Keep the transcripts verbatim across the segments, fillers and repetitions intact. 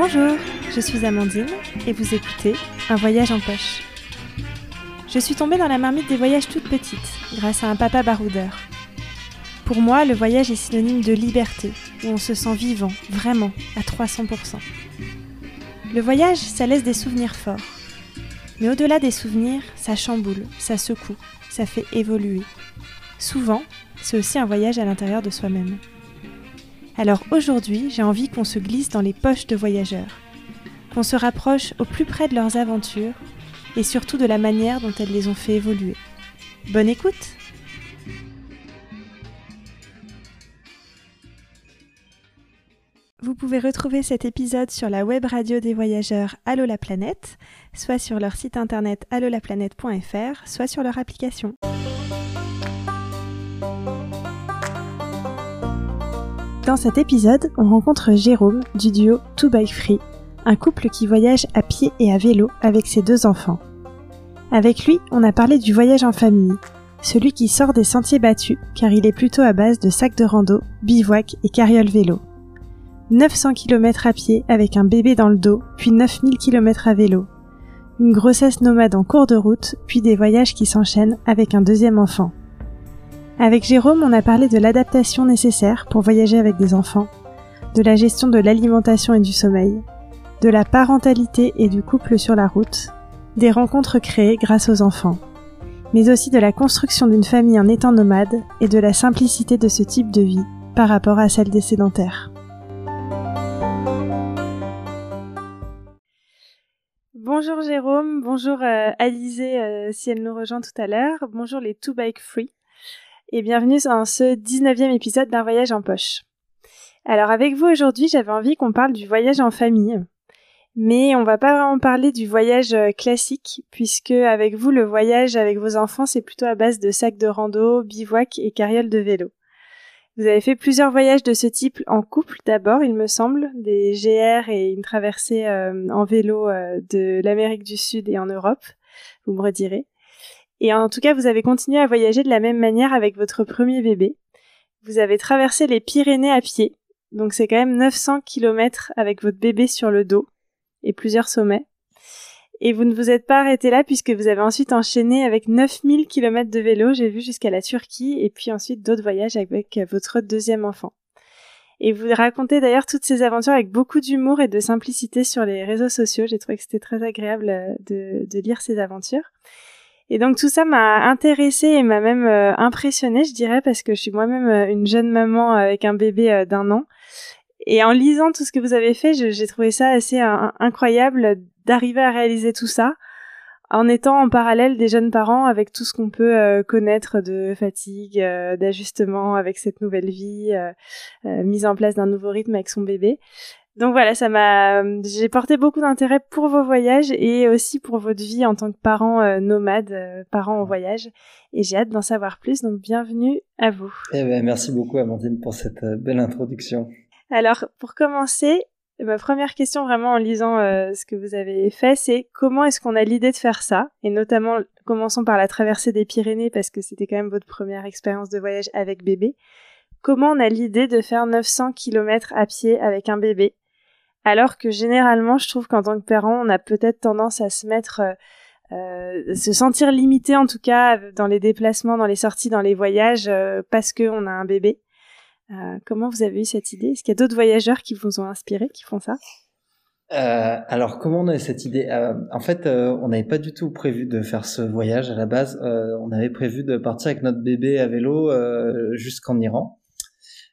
Bonjour, je suis Amandine et vous écoutez Un Voyage en Poche. Je suis tombée dans la marmite des voyages toute petite, grâce à un papa baroudeur. Pour moi, le voyage est synonyme de liberté, où on se sent vivant, vraiment, à trois cents pour cent. Le voyage, ça laisse des souvenirs forts. Mais au-delà des souvenirs, ça chamboule, ça secoue, ça fait évoluer. Souvent, c'est aussi un voyage à l'intérieur de soi-même. Alors aujourd'hui, j'ai envie qu'on se glisse dans les poches de voyageurs, qu'on se rapproche au plus près de leurs aventures et surtout de la manière dont elles les ont fait évoluer. Bonne écoute! Vous pouvez retrouver cet épisode sur la web radio des voyageurs Allo La Planète, soit sur leur site internet allo la planète point f r, soit sur leur application. Dans cet épisode, on rencontre Jérôme du duo Two by Bike Free, un couple qui voyage à pied et à vélo avec ses deux enfants. Avec lui, on a parlé du voyage en famille, celui qui sort des sentiers battus car il est plutôt à base de sacs de rando, bivouac et carrioles vélo. neuf cents kilomètres à pied avec un bébé dans le dos, puis neuf mille kilomètres à vélo. Une grossesse nomade en cours de route, puis des voyages qui s'enchaînent avec un deuxième enfant. Avec Jérôme, on a parlé de l'adaptation nécessaire pour voyager avec des enfants, de la gestion de l'alimentation et du sommeil, de la parentalité et du couple sur la route, des rencontres créées grâce aux enfants, mais aussi de la construction d'une famille en étant nomade et de la simplicité de ce type de vie par rapport à celle des sédentaires. Bonjour Jérôme, bonjour euh, Alizée euh, si elle nous rejoint tout à l'heure, bonjour les Two Bike Free et bienvenue dans ce dix-neuvième épisode d'un voyage en poche. Alors avec vous aujourd'hui, j'avais envie qu'on parle du voyage en famille, mais on va pas vraiment parler du voyage euh, classique puisque avec vous, le voyage avec vos enfants, c'est plutôt à base de sacs de rando, bivouac et carrioles de vélo. Vous avez fait plusieurs voyages de ce type en couple d'abord, il me semble, des G R et une traversée euh, en vélo euh, de l'Amérique du Sud et en Europe, vous me redirez. Et en tout cas, vous avez continué à voyager de la même manière avec votre premier bébé. Vous avez traversé les Pyrénées à pied, donc c'est quand même neuf cents kilomètres avec votre bébé sur le dos et plusieurs sommets. Et vous ne vous êtes pas arrêté là puisque vous avez ensuite enchaîné avec neuf mille kilomètres de vélo, j'ai vu jusqu'à la Turquie, et puis ensuite d'autres voyages avec votre deuxième enfant. Et vous racontez d'ailleurs toutes ces aventures avec beaucoup d'humour et de simplicité sur les réseaux sociaux, j'ai trouvé que c'était très agréable de, de lire ces aventures. Et donc tout ça m'a intéressée et m'a même euh, impressionnée, je dirais, parce que je suis moi-même euh, une jeune maman avec un bébé euh, d'un an. Et en lisant tout ce que vous avez fait, je, j'ai trouvé ça assez un, incroyable d'arriver à réaliser tout ça en étant en parallèle des jeunes parents avec tout ce qu'on peut euh, connaître de fatigue, euh, d'ajustement avec cette nouvelle vie, euh, euh, mise en place d'un nouveau rythme avec son bébé. Donc voilà, ça m'a, j'ai porté beaucoup d'intérêt pour vos voyages et aussi pour votre vie en tant que parent euh, nomade, euh, parent en voyage. Et j'ai hâte d'en savoir plus, donc bienvenue à vous. Eh ben, merci beaucoup Amandine pour cette belle introduction. Alors, pour commencer, ma première question vraiment en lisant euh, ce que vous avez fait, c'est comment est-ce qu'on a l'idée de faire ça? Et notamment, commençons par la traversée des Pyrénées, parce que c'était quand même votre première expérience de voyage avec bébé. Comment on a l'idée de faire neuf cents kilomètres à pied avec un bébé? Alors que généralement, je trouve qu'en tant que parent, on a peut-être tendance à se mettre... Euh, Euh, se sentir limité, en tout cas, dans les déplacements, dans les sorties, dans les voyages, euh, parce qu'on a un bébé. Euh, comment vous avez eu cette idée? Est-ce qu'il y a d'autres voyageurs qui vous ont inspiré, qui font ça? euh, Alors, comment on a eu cette idée? euh, En fait, euh, on n'avait pas du tout prévu de faire ce voyage à la base. Euh, on avait prévu de partir avec notre bébé à vélo euh, jusqu'en Iran.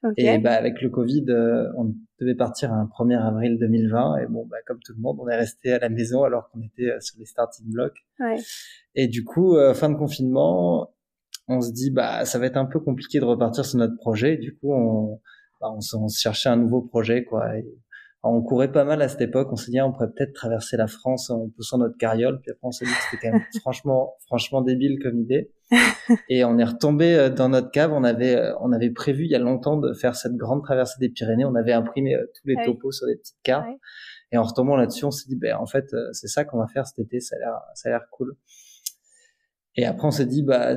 Okay. Et bah, avec le Covid, euh, on devait partir un premier avril deux mille vingt. Et bon, bah, comme tout le monde, on est resté à la maison alors qu'on était euh, sur les starting blocks. Ouais. Et du coup, euh, fin de confinement... on se dit bah ça va être un peu compliqué de repartir sur notre projet. Et du coup, on, bah, on, on cherchait un nouveau projet, quoi. Et on courait pas mal à cette époque. On s'est dit ah, on pourrait peut-être traverser la France en poussant notre carriole. Puis après, on s'est dit que c'était quand même franchement, franchement débile comme idée. Et on est retombé dans notre cave. On avait, on avait prévu il y a longtemps de faire cette grande traversée des Pyrénées. On avait imprimé tous les topos, oui, sur des petites cartes. Oui. Et en retombant là-dessus, on s'est dit ben bah, en fait c'est ça qu'on va faire cet été. Ça a l'air, ça a l'air cool. Et après, on s'est dit bah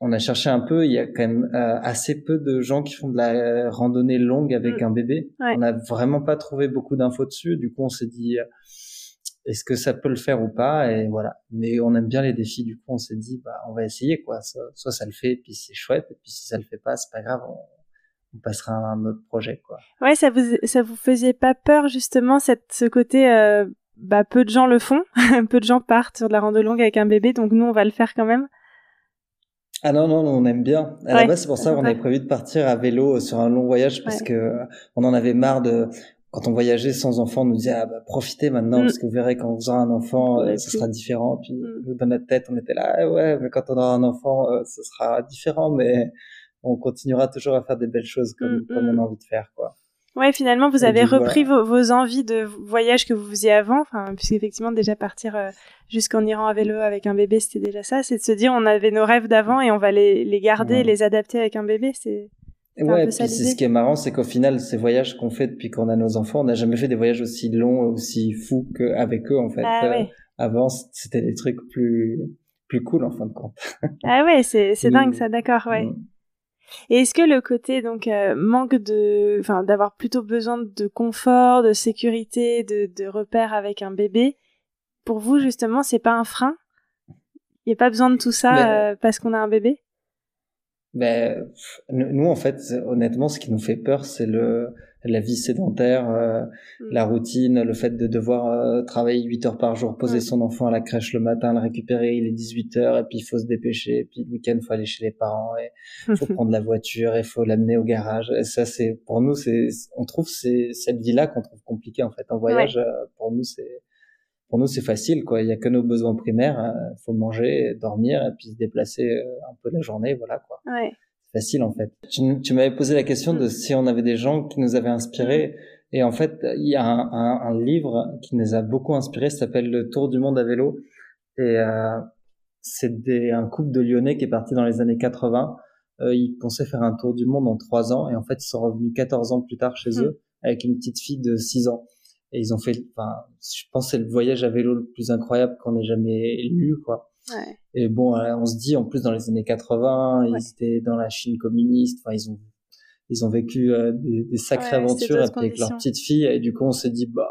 on a cherché un peu, il y a quand même euh, assez peu de gens qui font de la randonnée longue avec mmh. un bébé. Ouais. On n'a vraiment pas trouvé beaucoup d'infos dessus. Du coup, on s'est dit, euh, est-ce que ça peut le faire ou pas? Et voilà. Mais on aime bien les défis. Du coup, on s'est dit, bah, on va essayer, quoi. Soit, soit ça le fait, et puis c'est chouette. Et puis si ça le fait pas, c'est pas grave. On, on passera à un autre projet, quoi. Ouais, ça vous, ça vous faisait pas peur, justement, cette, ce côté, euh, bah, peu de gens le font. Peu de gens partent sur de la randonnée longue avec un bébé. Donc nous, on va le faire quand même. Ah non, non, on aime bien. À ouais, la base, c'est pour ça qu'on avait prévu de partir à vélo sur un long voyage, parce ouais. que on en avait marre de... Quand on voyageait sans enfant, on nous disait, ah bah, profitez maintenant, mm. parce que vous verrez, quand vous aurez un enfant, euh, ça sera différent. Puis mm. dans notre tête, on était là, ah ouais, mais quand on aura un enfant, euh, ça sera différent, mais on continuera toujours à faire des belles choses comme, mm. comme on a envie de faire, quoi. Ouais, finalement, vous avez repris voilà. vos, vos envies de voyage que vous faisiez avant, enfin, puisqu'effectivement, déjà partir euh, jusqu'en Iran à vélo avec un bébé, c'était déjà ça. C'est de se dire, on avait nos rêves d'avant et on va les, les garder, ouais. les adapter avec un bébé. C'est, c'est ouais, un peu ça l'idée. Ce qui est marrant, c'est qu'au final, ces voyages qu'on fait depuis qu'on a nos enfants, on n'a jamais fait des voyages aussi longs, aussi fous qu'avec eux, en fait. Ah, euh, ouais. Avant, c'était des trucs plus, plus cool, en fin de compte. Ah ouais, c'est, c'est dingue, ça, d'accord, ouais. Mm. Et est-ce que le côté donc euh, manque de, enfin d'avoir plutôt besoin de confort, de sécurité, de, de repères avec un bébé, pour vous justement c'est pas un frein? Il n'y a pas besoin de tout ça mais, euh, parce qu'on a un bébé? Ben nous en fait honnêtement ce qui nous fait peur c'est le la vie sédentaire, euh, mmh. la routine, le fait de devoir euh, travailler huit heures par jour, poser mmh. son enfant à la crèche le matin, le récupérer, il est dix-huit heures, et puis il faut se dépêcher, et puis le week-end, il faut aller chez les parents, il faut prendre la voiture, il faut l'amener au garage. Et ça, c'est, pour nous, c'est, on trouve c'est, cette vie-là qu'on trouve compliquée, en fait. En voyage, ouais. euh, pour nous, c'est, pour nous, c'est facile, quoi. Il n'y a que nos besoins primaires, hein. Faut manger, dormir, et puis se déplacer euh, un peu la journée, voilà, quoi. Ouais. Facile en fait. Tu, tu m'avais posé la question de si on avait des gens qui nous avaient inspirés, et en fait il y a un, un, un livre qui nous a beaucoup inspirés, ça s'appelle Le Tour du Monde à vélo, et euh, c'est des, un couple de Lyonnais qui est parti dans les années quatre-vingts, euh, ils pensaient faire un tour du monde en trois ans, et en fait ils sont revenus quatorze ans plus tard chez mmh. eux, avec une petite fille de six ans, et ils ont fait, enfin, je pense que c'est le voyage à vélo le plus incroyable qu'on ait jamais eu, quoi. Ouais. Et bon, on se dit, en plus, dans les années quatre-vingts, ouais. ils étaient dans la Chine communiste, enfin, ils ont, ils ont vécu euh, des, des sacrées ouais, aventures avec conditions. Leur petite fille, et du coup, on s'est dit, bah,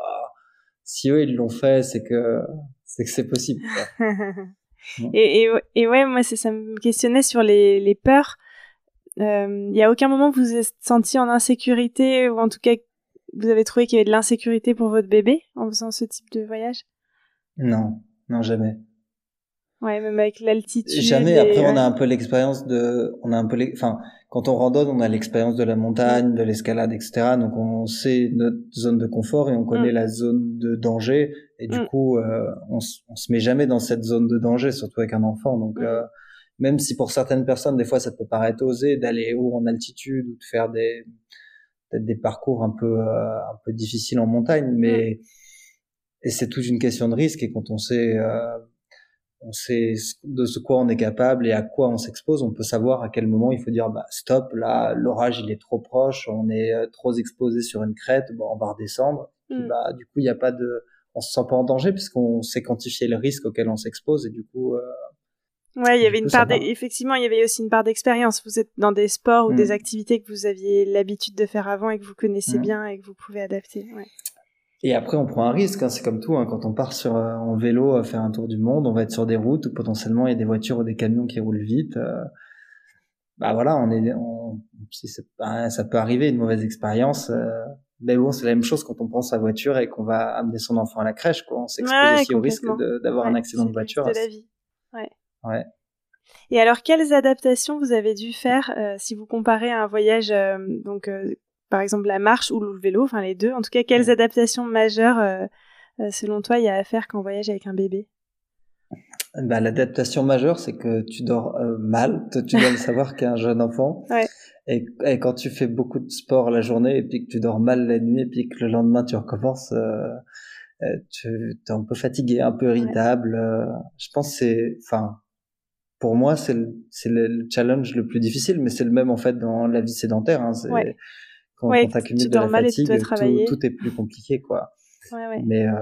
si eux, ils l'ont fait, c'est que, c'est que c'est possible, quoi. Ouais. Et, et, et ouais, moi, c'est, ça me questionnait sur les, les peurs. Euh, y a aucun moment que vous vous êtes senti en insécurité, ou en tout cas, vous avez trouvé qu'il y avait de l'insécurité pour votre bébé, en faisant ce type de voyage? Non, non, jamais. Ouais, même avec l'altitude. Jamais. Et... Après, on a un peu l'expérience de, on a un peu, les... enfin, quand on randonne, on a l'expérience de la montagne, de l'escalade, et cetera. Donc, on sait notre zone de confort et on connaît mm. la zone de danger. Et du mm. coup, euh, on, s- on se met jamais dans cette zone de danger, surtout avec un enfant. Donc, mm. euh, même si pour certaines personnes, des fois, ça peut paraître osé d'aller haut en altitude ou de faire des, peut-être des parcours un peu, euh, un peu difficiles en montagne, mais mm. et c'est toute une question de risque. Et quand on sait euh, on sait de ce quoi on est capable et à quoi on s'expose, on peut savoir à quel moment il faut dire bah stop, là l'orage il est trop proche, on est trop exposé sur une crête, bon on va redescendre, mm. puis bah du coup il y a pas de, on se sent pas en danger puisqu'on sait quantifier le risque auquel on s'expose et du coup euh... ouais il y avait une part effectivement il y avait aussi une part d'expérience, vous êtes dans des sports ou mm. des activités que vous aviez l'habitude de faire avant et que vous connaissez mm. bien et que vous pouvez adapter, ouais. Et après, on prend un risque, hein, c'est comme tout, hein, quand on part sur, euh, en vélo euh, faire un tour du monde, on va être sur des routes où potentiellement il y a des voitures ou des camions qui roulent vite. Euh, bah voilà, on est, on, si c'est, bah, ça peut arriver, une mauvaise expérience. Euh, mais bon, c'est la même chose quand on prend sa voiture et qu'on va amener son enfant à la crèche, quoi. On s'expose ouais, aussi au risque de, d'avoir ouais, un accident de voiture. C'est la vie, ouais. Ouais. Et alors, quelles adaptations vous avez dû faire euh, si vous comparez à un voyage euh, donc euh, par exemple la marche ou le vélo, enfin les deux. En tout cas, quelles adaptations majeures, euh, selon toi, il y a à faire quand on voyage avec un bébé? Bah, l'adaptation majeure, c'est que tu dors euh, mal. Tu, tu dois le savoir qu'un jeune enfant. Ouais. Et, et quand tu fais beaucoup de sport la journée, et puis que tu dors mal la nuit, et puis que le lendemain tu recommences, euh, euh, tu es un peu fatigué, un peu irritable. Ouais. Euh, je pense que c'est... Enfin, pour moi, c'est le, c'est le challenge le plus difficile, mais c'est le même en fait dans la vie sédentaire. Hein, c'est... Ouais. Quand, ouais, quand t'accumules de la fatigue, tout, tout est plus compliqué, quoi. Ouais, ouais. Mais, euh,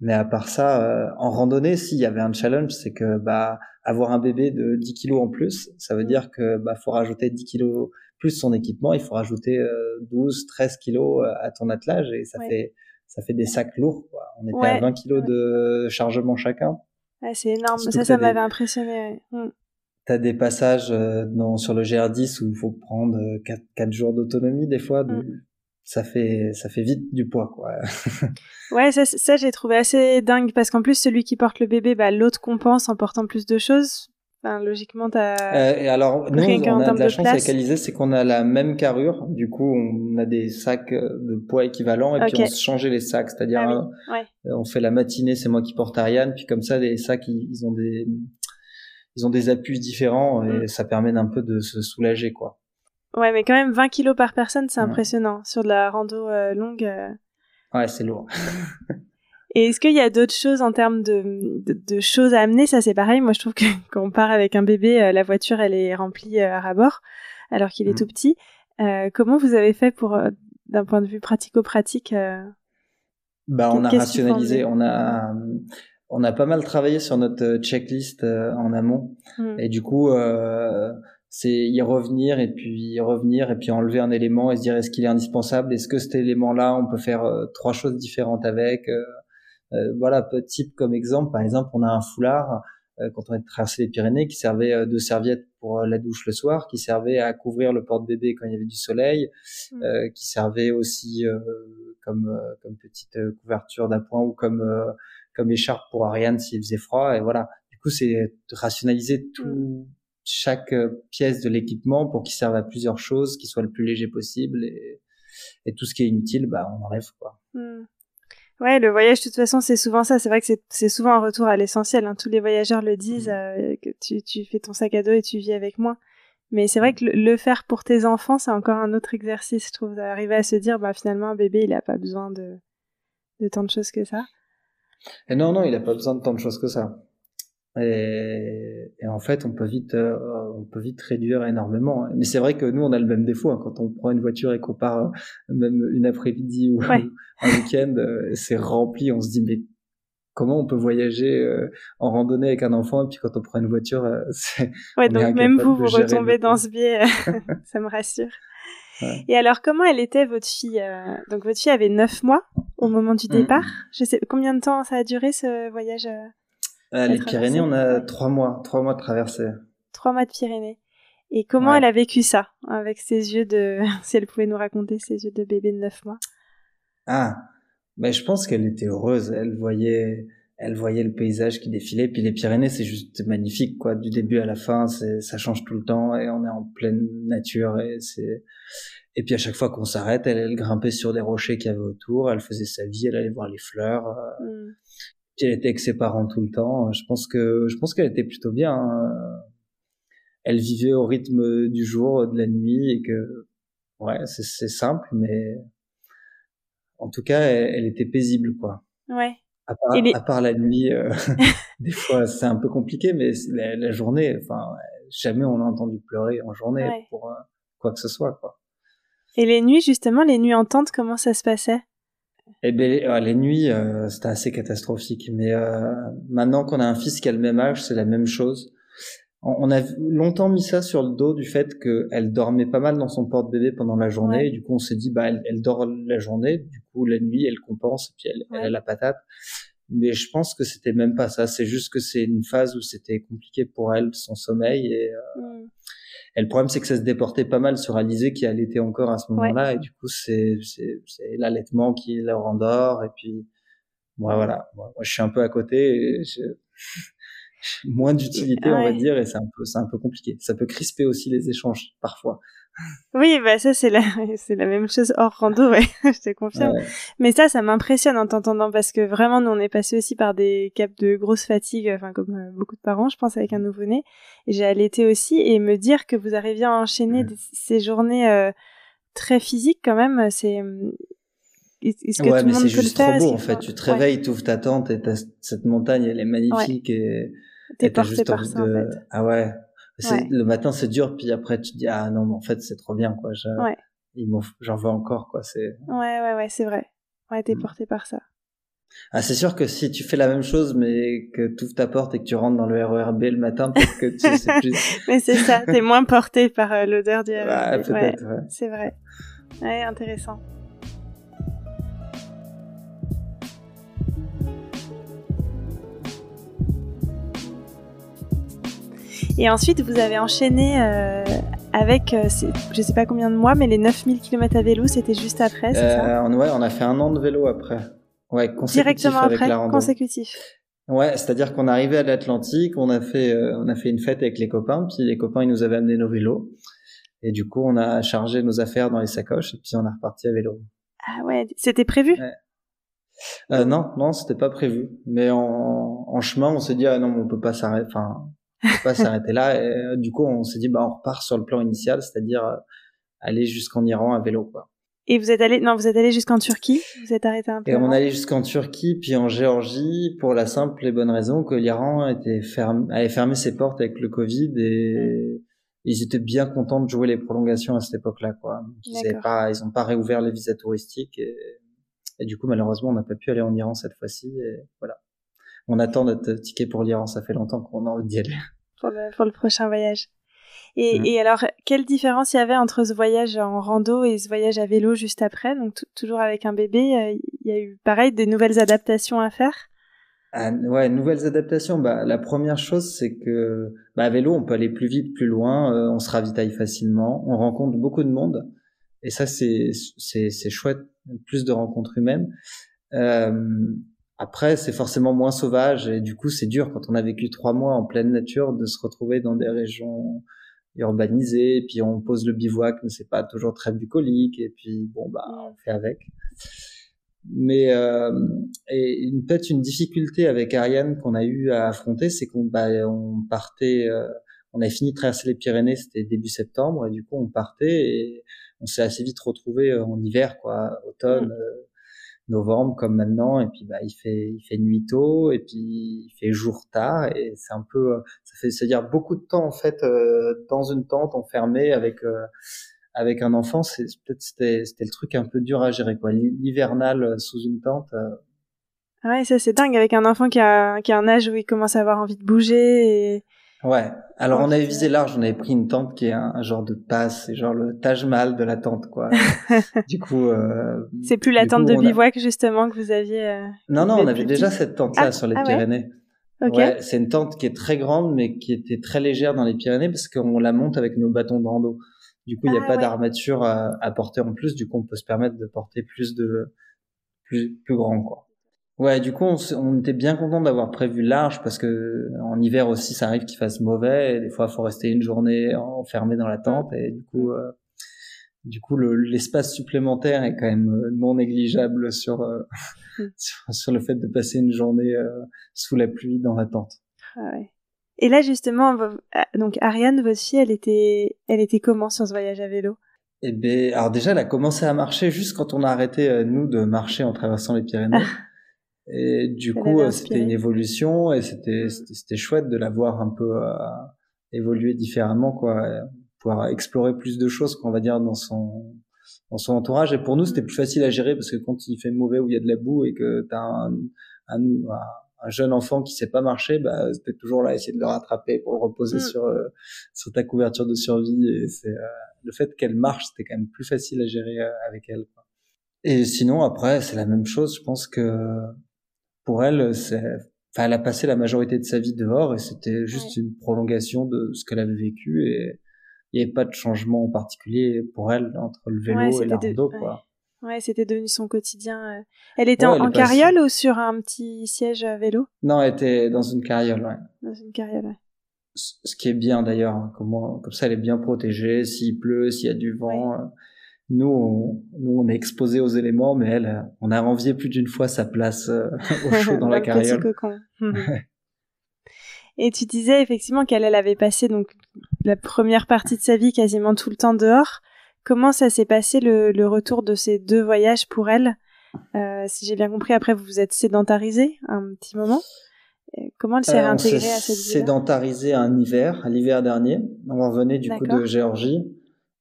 Mais à part ça, euh, en randonnée, s'il y avait un challenge, c'est que bah avoir un bébé de dix kilos en plus, ça veut dire que bah faut rajouter dix kilos plus son équipement, il faut rajouter euh, douze, treize kilos à ton attelage et ça ouais. fait ça fait des sacs lourds, quoi. On était ouais. à vingt kilos ouais. de chargement chacun. Ouais, c'est énorme. Surtout ça, ça m'avait des... impressionné. Ouais. Mm. T'as des passages euh, dans, sur le G R dix où il faut prendre quatre jours d'autonomie des fois. Donc, mm. ça, fait, ça fait vite du poids, quoi. Ouais, ça, ça j'ai trouvé assez dingue parce qu'en plus, celui qui porte le bébé, bah, l'autre compense en portant plus de choses. Enfin, logiquement, t'as... Euh, et alors, nous, on, on a de la de chance avec Alizée, c'est qu'on a la même carrure. Du coup, on a des sacs de poids équivalents et okay. puis on se changeait les sacs. C'est-à-dire, ah, oui. ouais. on fait la matinée, c'est moi qui porte Ariane. Puis comme ça, les sacs, ils, ils ont des... Ils ont des appuis différents et mmh. ça permet un peu de se soulager, quoi. Ouais, mais quand même, vingt kilos par personne, c'est mmh. impressionnant. Sur de la rando euh, longue... Euh... Ouais, c'est lourd. Et est-ce qu'il y a d'autres choses en termes de, de, de choses à amener ? Ça, c'est pareil. Moi, je trouve que quand on part avec un bébé, euh, la voiture, elle est remplie euh, à rabord, alors qu'il est mmh. tout petit. Euh, comment vous avez fait pour, euh, d'un point de vue pratico-pratique euh... Bah, on a rationalisé, on a... On a pas mal travaillé sur notre checklist euh, en amont mm. et du coup euh, c'est y revenir et puis y revenir et puis enlever un élément et se dire est-ce qu'il est indispensable, est-ce que cet élément-là on peut faire euh, trois choses différentes avec euh, euh, voilà petit comme exemple par exemple on a un foulard euh, quand on a traversé les Pyrénées qui servait euh, de serviette pour euh, la douche le soir, qui servait à couvrir le porte-bébé quand il y avait du soleil, mm. euh, qui servait aussi euh, comme euh, comme petite euh, couverture d'appoint ou comme euh, comme écharpe pour Ariane s'il faisait froid, et voilà. Du coup, c'est rationaliser tout, mm. chaque euh, pièce de l'équipement pour qu'il serve à plusieurs choses, qu'il soit le plus léger possible, et, et tout ce qui est inutile, bah, on enlève, quoi. Mm. Ouais, le voyage, de toute façon, c'est souvent ça. C'est vrai que c'est, c'est souvent un retour à l'essentiel, hein. Tous les voyageurs le disent, mm. euh, que tu, tu fais ton sac à dos et tu vis avec moins. Mais c'est vrai que le, le faire pour tes enfants, c'est encore un autre exercice, je trouve, d'arriver à se dire, bah, finalement, un bébé, il a pas besoin de, de tant de choses que ça. Et non, non, il n'a pas besoin de tant de choses que ça. Et, et en fait, on peut vite, euh, on peut vite réduire énormément. Mais c'est vrai que nous, on a le même défaut, hein. Quand on prend une voiture et qu'on part même une après-midi ou ouais. un week-end, euh, c'est rempli. On se dit mais comment on peut voyager euh, en randonnée avec un enfant et puis quand on prend une voiture, euh, c'est. Ouais, donc même vous, vous retombez dans ce biais. Ça me rassure. Ouais. Et alors, comment elle était votre fille ? Donc votre fille avait neuf mois au moment du départ. Mmh. Je sais combien de temps ça a duré ce voyage euh, Les Pyrénées, on a trois mois, trois mois de traversée. Trois mois de Pyrénées. Et comment ouais. elle a vécu ça avec ses yeux de, si elle pouvait nous raconter ses yeux de bébé de neuf mois. Ah, ben je pense qu'elle était heureuse. Elle voyait, elle voyait le paysage qui défilait. Puis les Pyrénées, c'est juste magnifique, quoi, du début à la fin. C'est, ça change tout le temps et on est en pleine nature et c'est. Et puis à chaque fois qu'on s'arrête, elle, elle grimpait sur des rochers qu'il y avait autour, elle faisait sa vie, elle allait voir les fleurs. Mm. Puis elle était avec ses parents tout le temps. Je pense que je pense qu'elle était plutôt bien. Elle vivait au rythme du jour, de la nuit, et que ouais, c'est, c'est simple, mais en tout cas, elle, elle était paisible, quoi. Ouais. À part, les... à part la nuit, euh, des fois c'est un peu compliqué, mais la, la journée, enfin, jamais on l'a entendu pleurer en journée ouais. pour euh, quoi que ce soit, quoi. Et les nuits, justement, les nuits en tente, comment ça se passait ? Eh bien, les nuits, euh, c'était assez catastrophique. Mais euh, maintenant qu'on a un fils qui a le même âge, c'est la même chose. On, on a longtemps mis ça sur le dos du fait qu'elle dormait pas mal dans son porte-bébé pendant la journée. Ouais. Et du coup, on s'est dit, bah, elle, elle dort la journée. Du coup, la nuit, elle compense, et puis elle, ouais. elle a la patate. Mais je pense que c'était même pas ça. C'est juste que c'est une phase où c'était compliqué pour elle, son sommeil. Et... Euh, ouais. Et le problème, c'est que ça se déportait pas mal sur Alizée qui allaitait encore à ce moment-là. Ouais. Et du coup, c'est, c'est, c'est l'allaitement qui la rendort. Et puis, moi, voilà. Moi, moi je suis un peu à côté. Et je... Moins d'utilité, ouais. on va dire. Et c'est un peu, c'est un peu compliqué. Ça peut crisper aussi les échanges, parfois. Oui, bah, ça, c'est la, c'est la même chose hors rando, ouais. Je te confirme. Ouais. Mais ça, ça m'impressionne en t'entendant parce que vraiment, nous, on est passé aussi par des caps de grosse fatigue, enfin, comme euh, beaucoup de parents, je pense, avec un nouveau-né. Et j'ai allaité aussi et me dire que vous arriviez à enchaîner mmh. des, ces journées, euh, très physiques, quand même, c'est, est-ce que ouais, tout le monde peut le faire? Ouais, mais c'est juste trop beau, en fait. Faut... Tu te ouais. réveilles, tu ouvres ta tente et t'as cette montagne, elle est magnifique ouais. et, t'es et t'as juste envie ça, de... En fait. Ah ouais. C'est, ouais. Le matin, c'est dur, puis après, tu te dis, ah non, mais en fait, c'est trop bien, quoi. Je, ouais. J'en veux encore, quoi. C'est... Ouais, ouais, ouais, c'est vrai. Ouais, t'es mmh. porté par ça. Ah, c'est sûr que si tu fais la même chose, mais que tu ouvres ta porte et que tu rentres dans le R E R B le matin, peut-être que tu sais plus. Mais c'est ça, t'es moins porté par euh, l'odeur du R E R B. Ah, peut-être, ouais, ouais. C'est vrai. Ouais, intéressant. Et ensuite, vous avez enchaîné euh, avec, euh, je sais pas combien de mois, mais les neuf mille kilomètres à vélo, c'était juste après, c'est euh, ça? Ouais, on a fait un an de vélo après. Ouais, consécutif. Directement avec après, la rando. Consécutif. Ouais, c'est-à-dire qu'on arrivait à l'Atlantique, on a fait, euh, on a fait une fête avec les copains, puis les copains, ils nous avaient amené nos vélos. Et du coup, on a chargé nos affaires dans les sacoches, et puis on est reparti à vélo. Ah ouais, c'était prévu? Ouais. Euh, non, non, c'était pas prévu. Mais en, en chemin, on s'est dit, ah non, on peut pas s'arrêter, enfin, on peut pas s'arrêter là. Et, euh, du coup, on s'est dit, bah, on repart sur le plan initial, c'est-à-dire euh, aller jusqu'en Iran à vélo, quoi. Et vous êtes allé, non, vous êtes allé jusqu'en Turquie? Vous êtes arrêté un peu? Et on est allé jusqu'en Turquie, puis en Géorgie, pour la simple et bonne raison que l'Iran était fermé, avait fermé ses portes avec le Covid et mm. ils étaient bien contents de jouer les prolongations à cette époque-là, quoi. Ils n'ont pas, ils ont pas réouvert les visas touristiques et, et du coup, malheureusement, on n'a pas pu aller en Iran cette fois-ci et voilà. On attend notre ticket pour l'Iran, ça fait longtemps qu'on a envie d'y aller. Pour le, pour le prochain voyage. Et, mmh. et alors, quelle différence il y avait entre ce voyage en rando et ce voyage à vélo juste après? Donc, t- toujours avec un bébé, il euh, y a eu, pareil, des nouvelles adaptations à faire? Ah, ouais, nouvelles adaptations. Bah, la première chose, c'est que bah, à vélo, on peut aller plus vite, plus loin, euh, on se ravitaille facilement, on rencontre beaucoup de monde. Et ça, c'est, c'est, c'est chouette, plus de rencontres humaines. Euh, après, c'est forcément moins sauvage et du coup, c'est dur quand on a vécu trois mois en pleine nature de se retrouver dans des régions urbanisé, et puis on pose le bivouac, mais c'est pas toujours très bucolique, et puis bon, bah, on fait avec. Mais, euh, et peut-être une difficulté avec Ariane qu'on a eu à affronter, c'est qu'on, bah, on partait, euh, on a fini de traverser les Pyrénées, c'était début septembre, et du coup, on partait, et on s'est assez vite retrouvé en hiver, quoi, automne, mmh. euh, novembre, comme maintenant, et puis, bah, il fait, il fait nuit tôt, et puis, il fait jour tard, et c'est un peu, ça fait, c'est-à-dire beaucoup de temps, en fait, euh, dans une tente, enfermée, avec, euh, avec un enfant, c'est, peut-être, c'était, c'était le truc un peu dur à gérer, quoi. L'hivernal sous une tente. Euh... Ouais, ça, c'est dingue, avec un enfant qui a, qui a un âge où il commence à avoir envie de bouger, et... Ouais. Alors, on avait visé large, on avait pris une tente qui est un, un genre de passe, c'est genre le Taj Mahal de la tente, quoi. Du coup, euh, c'est plus la tente coup, de bivouac, a... justement, que vous aviez, euh, Non, non, on avait déjà petits... cette tente-là ah, sur les ah, Pyrénées. Ouais. Okay. Ouais, c'est une tente qui est très grande, mais qui était très légère dans les Pyrénées parce qu'on la monte avec nos bâtons de rando. Du coup, il ah, n'y a pas ouais. d'armature à, à porter en plus. Du coup, on peut se permettre de porter plus de, plus, plus grand, quoi. Ouais, du coup, on, on était bien content d'avoir prévu large parce que en hiver aussi, ça arrive qu'il fasse mauvais. Et des fois, il faut rester une journée enfermé dans la tente et du coup, euh, du coup, le, l'espace supplémentaire est quand même non négligeable sur euh, sur, sur le fait de passer une journée euh, sous la pluie dans la tente. Ah ouais. Et là, justement, donc Ariane, votre fille, elle était, elle était comment sur ce voyage à vélo? Eh ben, alors déjà, elle a commencé à marcher juste quand on a arrêté euh, nous de marcher en traversant les Pyrénées. Et du ça coup, c'était une évolution et c'était, c'était, c'était chouette de la voir un peu euh, évoluer différemment, quoi. Pouvoir explorer plus de choses, qu'on va dire, dans son, dans son entourage. Et pour nous, c'était plus facile à gérer parce que quand il fait mauvais ou il y a de la boue et que t'as un, un, un, un jeune enfant qui sait pas marcher, bah, t'es toujours là à essayer de le rattraper pour le reposer mm. sur, euh, sur ta couverture de survie. Et c'est, euh, le fait qu'elle marche, c'était quand même plus facile à gérer euh, avec elle, quoi. Et sinon, après, c'est la même chose. Je pense que, pour elle, c'est... Enfin, elle a passé la majorité de sa vie dehors et c'était juste ouais. une prolongation de ce qu'elle avait vécu et il n'y avait pas de changement en particulier pour elle entre le vélo ouais, et la rando. De... Quoi. Ouais. ouais, c'était devenu son quotidien. Elle était ouais, en, elle en carriole passée... ou sur un petit siège à vélo? Non, elle était dans une carriole, ouais. Dans une carriole, ouais. C- ce qui est bien d'ailleurs, hein, comme, comme ça elle est bien protégée, s'il pleut, s'il y a du vent... Ouais. Euh... Nous on, nous, on est exposés aux éléments, mais elle, on a envié plus d'une fois sa place euh, au chaud dans la carriole. Petit cocon. Et tu disais effectivement qu'elle elle avait passé donc la première partie de sa vie quasiment tout le temps dehors. Comment ça s'est passé le, le retour de ces deux voyages pour elle? euh, Si j'ai bien compris, après vous vous êtes sédentarisé un petit moment. Comment elle s'est euh, réintégrée s'est à cette vie-là? Sédentarisé un hiver, à l'hiver dernier. On revenait du D'accord. coup de Géorgie.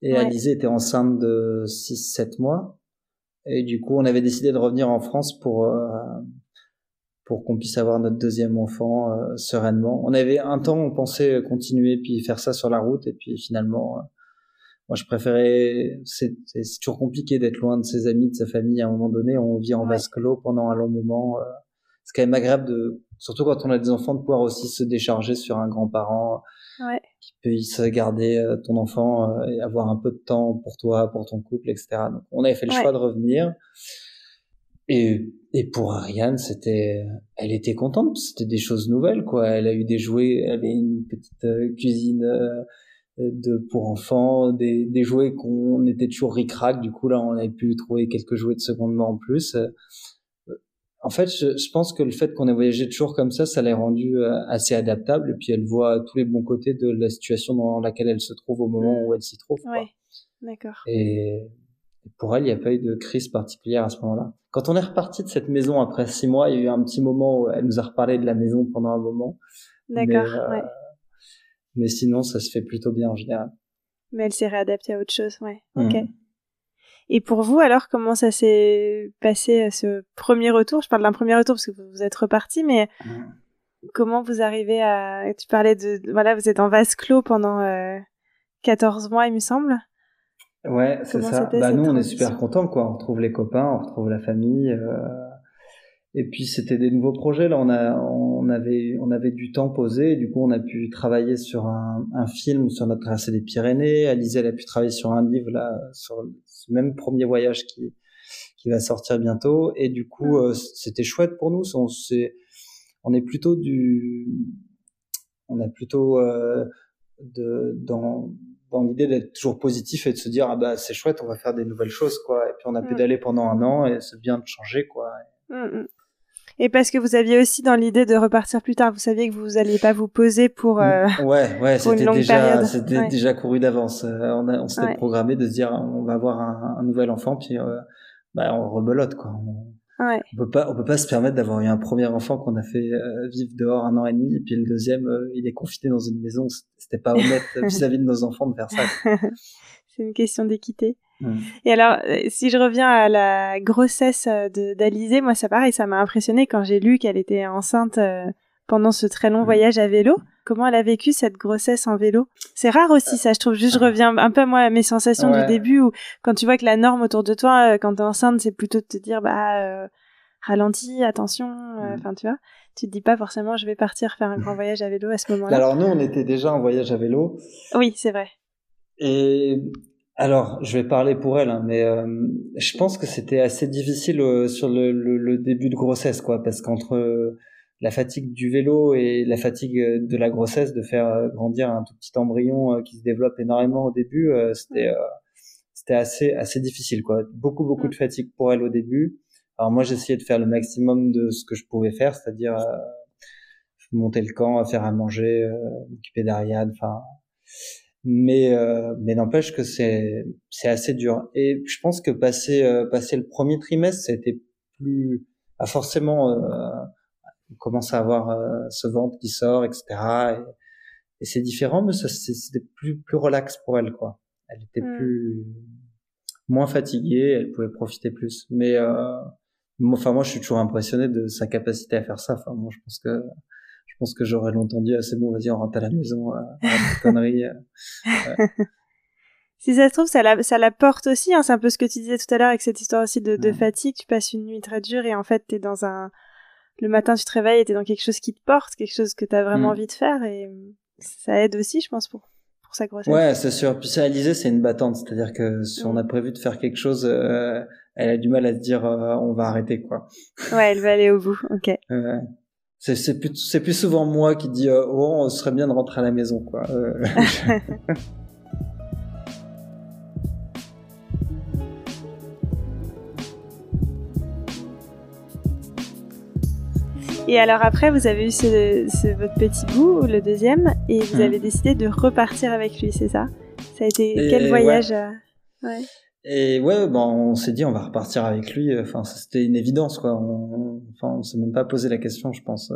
Et ouais. Alizée était enceinte de six sept mois. Et du coup, on avait décidé de revenir en France pour, euh, pour qu'on puisse avoir notre deuxième enfant euh, sereinement. On avait un temps, on pensait continuer puis faire ça sur la route, et puis finalement, euh, moi je préférais. C'est, c'est, c'est toujours compliqué d'être loin de ses amis, de sa famille. À un moment donné, on vit en ouais. vase clos pendant un long moment. Euh, c'est quand même agréable de, surtout quand on a des enfants, de pouvoir aussi se décharger sur un grand-parent ouais. qui peut se garder euh, ton enfant euh, et avoir un peu de temps pour toi, pour ton couple, et cetera. Donc, on avait fait le ouais. choix de revenir. Et, et pour Ariane, c'était, elle était contente, c'était des choses nouvelles, quoi. Elle a eu des jouets, elle avait une petite euh, cuisine euh, de, pour enfants, des, des jouets qu'on était toujours ric-rac. Du coup, là, on avait pu trouver quelques jouets de seconde main en plus. Euh, en fait, je, je pense que le fait qu'on ait voyagé toujours comme ça, ça l'a rendue euh, assez adaptable. Et puis, elle voit tous les bons côtés de la situation dans laquelle elle se trouve au moment où elle s'y trouve, quoi. Ouais, d'accord. Et... pour elle, il n'y a pas eu de crise particulière à ce moment-là. Quand on est reparti de cette maison après six mois, il y a eu un petit moment où elle nous a reparlé de la maison pendant un moment. D'accord, mais, euh, ouais. mais sinon, ça se fait plutôt bien en général. Mais elle s'est réadaptée à autre chose, ouais. Mmh. Ok. Et pour vous, alors, comment ça s'est passé ce premier retour ? Je parle d'un premier retour parce que vous êtes reparti, mais mmh. comment vous arrivez à... Tu parlais de... Voilà, vous êtes en vase clos pendant euh, quatorze mois, il me semble. Ouais, c'est Comment ça. Bah, nous, on est super contents, quoi. On retrouve les copains, on retrouve la famille. Euh... Et puis, c'était des nouveaux projets. Là, on a, on avait, on avait du temps posé. Et du coup, on a pu travailler sur un, un film sur notre tracé des Pyrénées. Alizée, elle a pu travailler sur un livre, là, sur ce même premier voyage qui, qui va sortir bientôt. Et du coup, mmh. euh, c'était chouette pour nous. On s'est, on est plutôt du, on a plutôt, euh, de, dans, dans l'idée d'être toujours positif et de se dire ah bah c'est chouette, on va faire des nouvelles choses, quoi. Et puis on a mmh. pédalé pendant un an et c'est bien de changer, quoi. Mmh. Et parce que vous aviez aussi dans l'idée de repartir plus tard, vous saviez que vous alliez pas vous poser pour euh, ouais ouais pour c'était déjà c'était ouais. déjà couru d'avance. Euh, on a, on s'était ouais. programmé de se dire on va avoir un, un nouvel enfant puis euh, bah on rebelote, quoi. On, ouais. on peut pas on peut pas se permettre d'avoir eu un premier enfant qu'on a fait euh, vivre dehors un an et demi et puis le deuxième euh, il est confiné dans une maison. C'était pas honnête vis-à-vis de nos enfants de faire ça. C'est une question d'équité. Mmh. Et alors, si je reviens à la grossesse de, d'Alizée, moi, ça pareil, ça m'a impressionnée quand j'ai lu qu'elle était enceinte euh, pendant ce très long mmh. voyage à vélo. Comment elle a vécu cette grossesse en vélo ? C'est rare aussi, ça, je trouve. Juste, je reviens un peu, moi, à mes sensations ouais. du début où, quand tu vois que la norme autour de toi, euh, quand t'es enceinte, c'est plutôt de te dire, bah... Euh, ralenti, attention, enfin euh, tu vois, tu te dis pas forcément je vais partir faire un grand voyage à vélo à ce moment-là. Alors nous on était déjà en voyage à vélo. Oui, c'est vrai. Et alors je vais parler pour elle, hein, mais euh, je pense que c'était assez difficile euh, sur le, le, le début de grossesse, quoi, parce qu'entre euh, la fatigue du vélo et la fatigue de la grossesse, de faire euh, grandir un tout petit embryon euh, qui se développe énormément au début, euh, c'était euh, c'était assez assez difficile, quoi. Beaucoup beaucoup mmh. de fatigue pour elle au début. Alors moi j'essayais de faire le maximum de ce que je pouvais faire, c'est-à-dire euh, monter le camp, faire à manger, euh, m'occuper d'Ariane, enfin. Mais euh, mais n'empêche que c'est c'est assez dur. Et je pense que passer euh, passer le premier trimestre, c'était plus ah, forcément euh, on commence à avoir euh, ce ventre qui sort, et cetera. Et, et c'est différent, mais ça c'était plus plus relax pour elle, quoi. Elle était mmh. plus moins fatiguée, elle pouvait profiter plus. Mais euh, Enfin, moi, je suis toujours impressionné de sa capacité à faire ça. Enfin, moi, je pense que je pense que j'aurais longtemps dit ah, c'est bon, vas-y, on rentre à la maison, euh, à la connerie. Euh, ouais. Si ça se trouve, ça la ça la porte aussi. Hein, c'est un peu ce que tu disais tout à l'heure avec cette histoire aussi de, de ouais. fatigue. Tu passes une nuit très dure et en fait, t'es dans un le matin, tu te réveilles et t'es dans quelque chose qui te porte, quelque chose que t'as vraiment mmh. envie de faire et ça aide aussi, je pense, pour. Sa grossesse. Ouais, c'est sûr. Puis ça, Alizée, c'est une battante, c'est-à-dire que si mmh. on a prévu de faire quelque chose, euh, elle a du mal à se dire euh, on va arrêter, quoi. Ouais, elle veut aller au bout. Ok. Euh, c'est, c'est plus c'est plus souvent moi qui dis euh, oh, on serait bien de rentrer à la maison, quoi. Euh, Et alors après, vous avez eu ce, ce, votre petit bout, le deuxième, et vous mmh. avez décidé de repartir avec lui, c'est ça ? Ça a été et, quel voyage ouais. Euh... ouais. Et ouais, ben on s'est dit on va repartir avec lui. Enfin, c'était une évidence, quoi. On, enfin, on s'est même pas posé la question, je pense.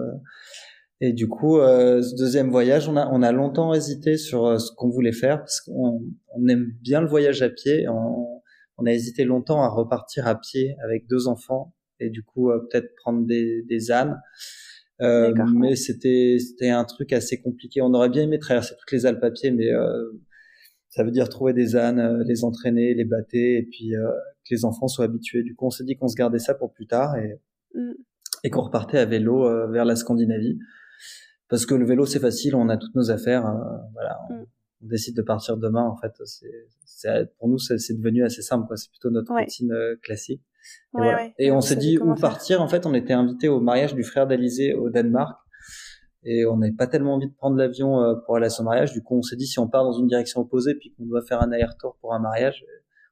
Et du coup, euh, ce deuxième voyage, on a on a longtemps hésité sur ce qu'on voulait faire parce qu'on on aime bien le voyage à pied. On, on a hésité longtemps à repartir à pied avec deux enfants. et du coup euh, peut-être prendre des, des ânes. Euh, mais c'était c'était un truc assez compliqué. On aurait bien aimé traverser toutes les Alpes à pied, mais euh, ça veut dire trouver des ânes, les entraîner, les battre, et puis euh, que les enfants soient habitués. Du coup, on s'est dit qu'on se gardait ça pour plus tard et, mm. et qu'on repartait à vélo euh, vers la Scandinavie. Parce que le vélo, c'est facile, on a toutes nos affaires. Euh, voilà, on, mm. on décide de partir demain. En fait, c'est, c'est, pour nous, c'est, c'est devenu assez simple, quoi. C'est plutôt notre ouais. routine euh, classique. Et, ouais, voilà. ouais. et on, on s'est dit où partir. Faire. En fait, on était invité au mariage du frère d'Alizée au Danemark. Et on n'avait pas tellement envie de prendre l'avion euh, pour aller à son mariage. Du coup, on s'est dit, si on part dans une direction opposée puis qu'on doit faire un aller-retour pour un mariage,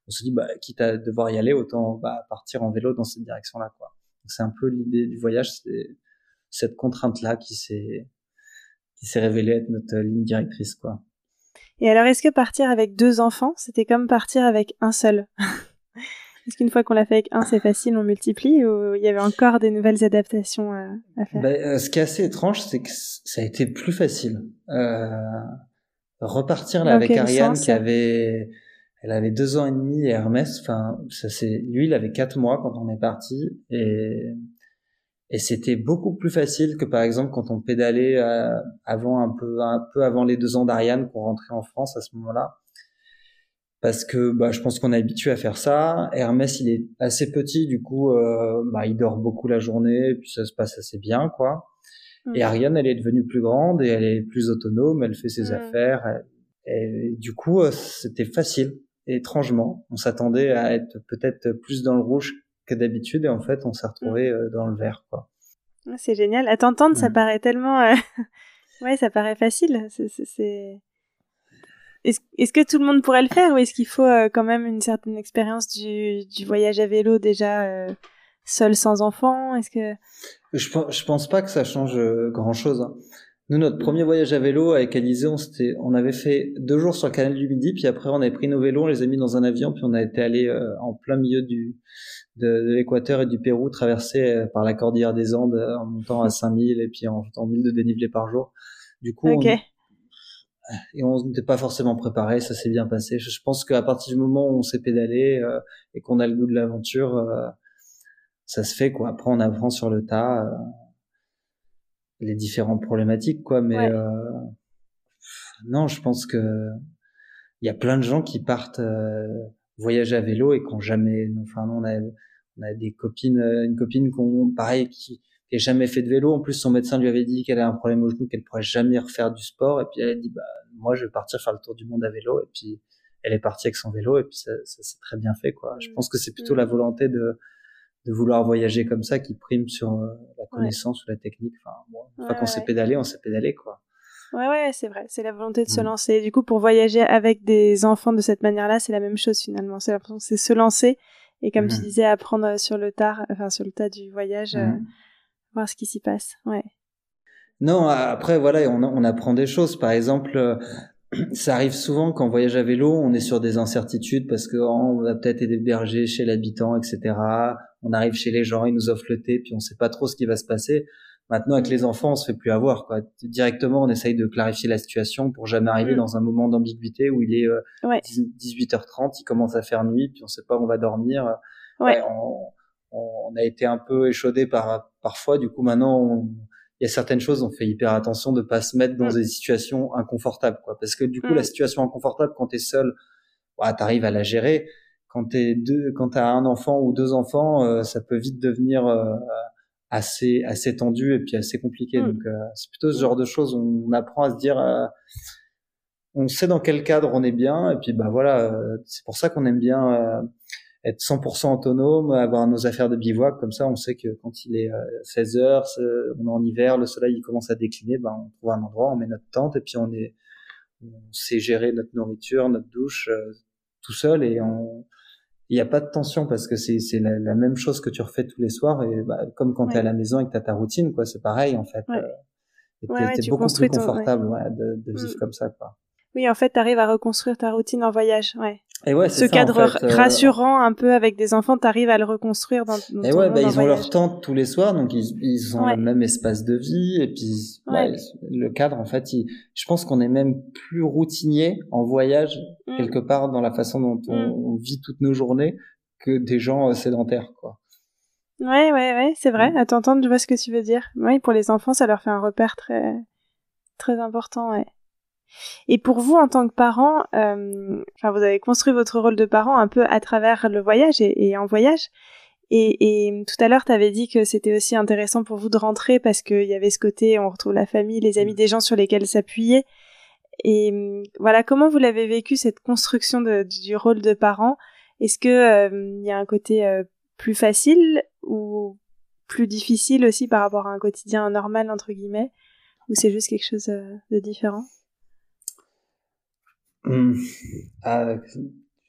on s'est dit, bah, quitte à devoir y aller, autant bah, partir en vélo dans cette direction-là, quoi. Donc, c'est un peu l'idée du voyage, c'est cette contrainte-là qui s'est, qui s'est révélée être notre euh, ligne directrice, quoi. Et alors, est-ce que partir avec deux enfants, c'était comme partir avec un seul? Est-ce qu'une fois qu'on l'a fait avec un, c'est facile, on multiplie, ou il y avait encore des nouvelles adaptations à, à faire? Bah, euh, ce qui est assez étrange, c'est que c- ça a été plus facile. Euh, repartir là, avec Ariane, sens, qui avait, elle avait deux ans et demi, et Hermès, enfin, ça c'est, lui, il avait quatre mois quand on est parti, et, et c'était beaucoup plus facile que par exemple quand on pédalait euh, avant un peu, un peu avant les deux ans d'Ariane, qu'on rentrait en France à ce moment-là. Parce que bah, je pense qu'on est habitué à faire ça. Hermès, il est assez petit, du coup, euh, bah, il dort beaucoup la journée, puis ça se passe assez bien, quoi. Mmh. Et Ariane, elle est devenue plus grande et elle est plus autonome, elle fait ses mmh. affaires. Et, et du coup, euh, c'était facile, étrangement. On s'attendait à être peut-être plus dans le rouge que d'habitude, et en fait, on s'est retrouvé mmh. euh, dans le vert, quoi. C'est génial. À t'entendre, mmh. ça paraît tellement... Euh... ouais, ça paraît facile, c'est... c'est, c'est... Est-ce, est-ce que tout le monde pourrait le faire, ou est-ce qu'il faut euh, quand même une certaine expérience du, du voyage à vélo déjà euh, seul, sans enfant? Est-ce que je, je pense pas que ça change euh, grand-chose, hein. Nous, notre premier voyage à vélo avec Alizée, on, on avait fait deux jours sur le canal du Midi, puis après on avait pris nos vélos, on les a mis dans un avion, puis on a été allé euh, en plein milieu du, de, de l'Équateur et du Pérou, traversé euh, par la cordillère des Andes en montant à cinq mille et puis en, en mille de dénivelé par jour. Du coup, okay. on... Et on n'était pas forcément préparé, ça s'est bien passé. Je pense qu'à partir du moment où on s'est pédalé euh, et qu'on a le goût de l'aventure, euh, ça se fait, quoi. Après, on apprend sur le tas euh, les différentes problématiques, quoi. Mais ouais. euh, non, je pense que il y a plein de gens qui partent euh, voyager à vélo et qui n'ont jamais. Enfin, on a, on a des copines, une copine qu'on, pareil, qui. Et jamais fait de vélo. En plus, son médecin lui avait dit qu'elle avait un problème au genou, qu'elle pourrait jamais refaire du sport. Et puis, elle a dit, bah, moi, je vais partir faire le tour du monde à vélo. Et puis, elle est partie avec son vélo. Et puis, ça, ça s'est très bien fait, quoi. Mmh. Je pense que c'est plutôt mmh. la volonté de, de vouloir voyager comme ça qui prime sur euh, la connaissance ouais. ou la technique. Enfin, bon, une fois ouais, qu'on ouais. s'est pédalé, on s'est pédalé, quoi. Ouais, ouais, c'est vrai. C'est la volonté de mmh. se lancer. Du coup, pour voyager avec des enfants de cette manière-là, c'est la même chose, finalement. C'est l'impression que c'est se lancer. Et comme mmh. tu disais, apprendre sur le tard, enfin, sur le tas du voyage. Mmh. Euh, voir ce qui s'y passe, ouais. Non, après, voilà, on, on apprend des choses. Par exemple, euh, ça arrive souvent qu'en voyage à vélo, on est sur des incertitudes parce qu'on va peut-être être hébergé chez l'habitant, et cetera. On arrive chez les gens, ils nous offrent le thé, puis on ne sait pas trop ce qui va se passer. Maintenant, avec les enfants, on ne se fait plus avoir, quoi. Directement, on essaye de clarifier la situation pour jamais arriver mmh. dans un moment d'ambiguïté où il est euh, ouais. dix-huit heures trente, il commence à faire nuit, puis on ne sait pas où on va dormir. Ouais. ouais on, on a été un peu échaudé par, parfois. Du coup, maintenant, on, il y a certaines choses, on fait hyper attention de pas se mettre dans mmh. des situations inconfortables, quoi. Parce que du coup, mmh. la situation inconfortable, quand t'es seul, bah, t'arrives à la gérer. Quand t'es deux, quand t'as un enfant ou deux enfants, euh, ça peut vite devenir euh, assez, assez tendu et puis assez compliqué. Mmh. Donc, euh, c'est plutôt ce genre de choses. On, on apprend à se dire, euh, on sait dans quel cadre on est bien. Et puis, bah voilà, euh, c'est pour ça qu'on aime bien. Euh, être cent pour cent autonome, avoir nos affaires de bivouac, comme ça on sait que quand il est seize heures, on est en hiver, le soleil il commence à décliner, ben on trouve un endroit, on met notre tente et puis on est on sait gérer notre nourriture, notre douche euh, tout seul, et on il n'y a pas de tension parce que c'est c'est la, la même chose que tu refais tous les soirs, et bah, comme quand ouais. t'es à la maison et que t'as ta routine, quoi, c'est pareil en fait. Ouais. Euh, et t'es, ouais, ouais, t'es beaucoup plus confortable ton, ouais. Ouais, de, de vivre mmh. comme ça, quoi. Oui, en fait, t'arrives à reconstruire ta routine en voyage, ouais. Et ouais, c'est ce ça, cadre en fait, euh... rassurant un peu avec des enfants, t'arrives à le reconstruire dans, dans et ton ouais, bah, ils voyage. Ont leur tente tous les soirs, donc ils, ils ont ouais. le même espace de vie, et puis ouais. bah, le cadre, en fait, il... je pense qu'on est même plus routinier en voyage, mmh. quelque part, dans la façon dont on, mmh. on vit toutes nos journées, que des gens euh, sédentaires, quoi. Ouais, ouais, ouais, c'est vrai. À t'entendre, je vois ce que tu veux dire. Oui, pour les enfants, ça leur fait un repère très, très important, ouais. Et pour vous, en tant que parents, euh, enfin, vous avez construit votre rôle de parent un peu à travers le voyage et, et en voyage. Et, et tout à l'heure, tu avais dit que c'était aussi intéressant pour vous de rentrer parce qu'il y avait ce côté, on retrouve la famille, les amis, des gens sur lesquels s'appuyer. Et voilà, comment vous l'avez vécu, cette construction de, du rôle de parent? Est-ce qu'il euh, y a un côté euh, plus facile ou plus difficile aussi par rapport à un quotidien normal, entre guillemets, ou c'est juste quelque chose euh, de différent? Mmh. Euh,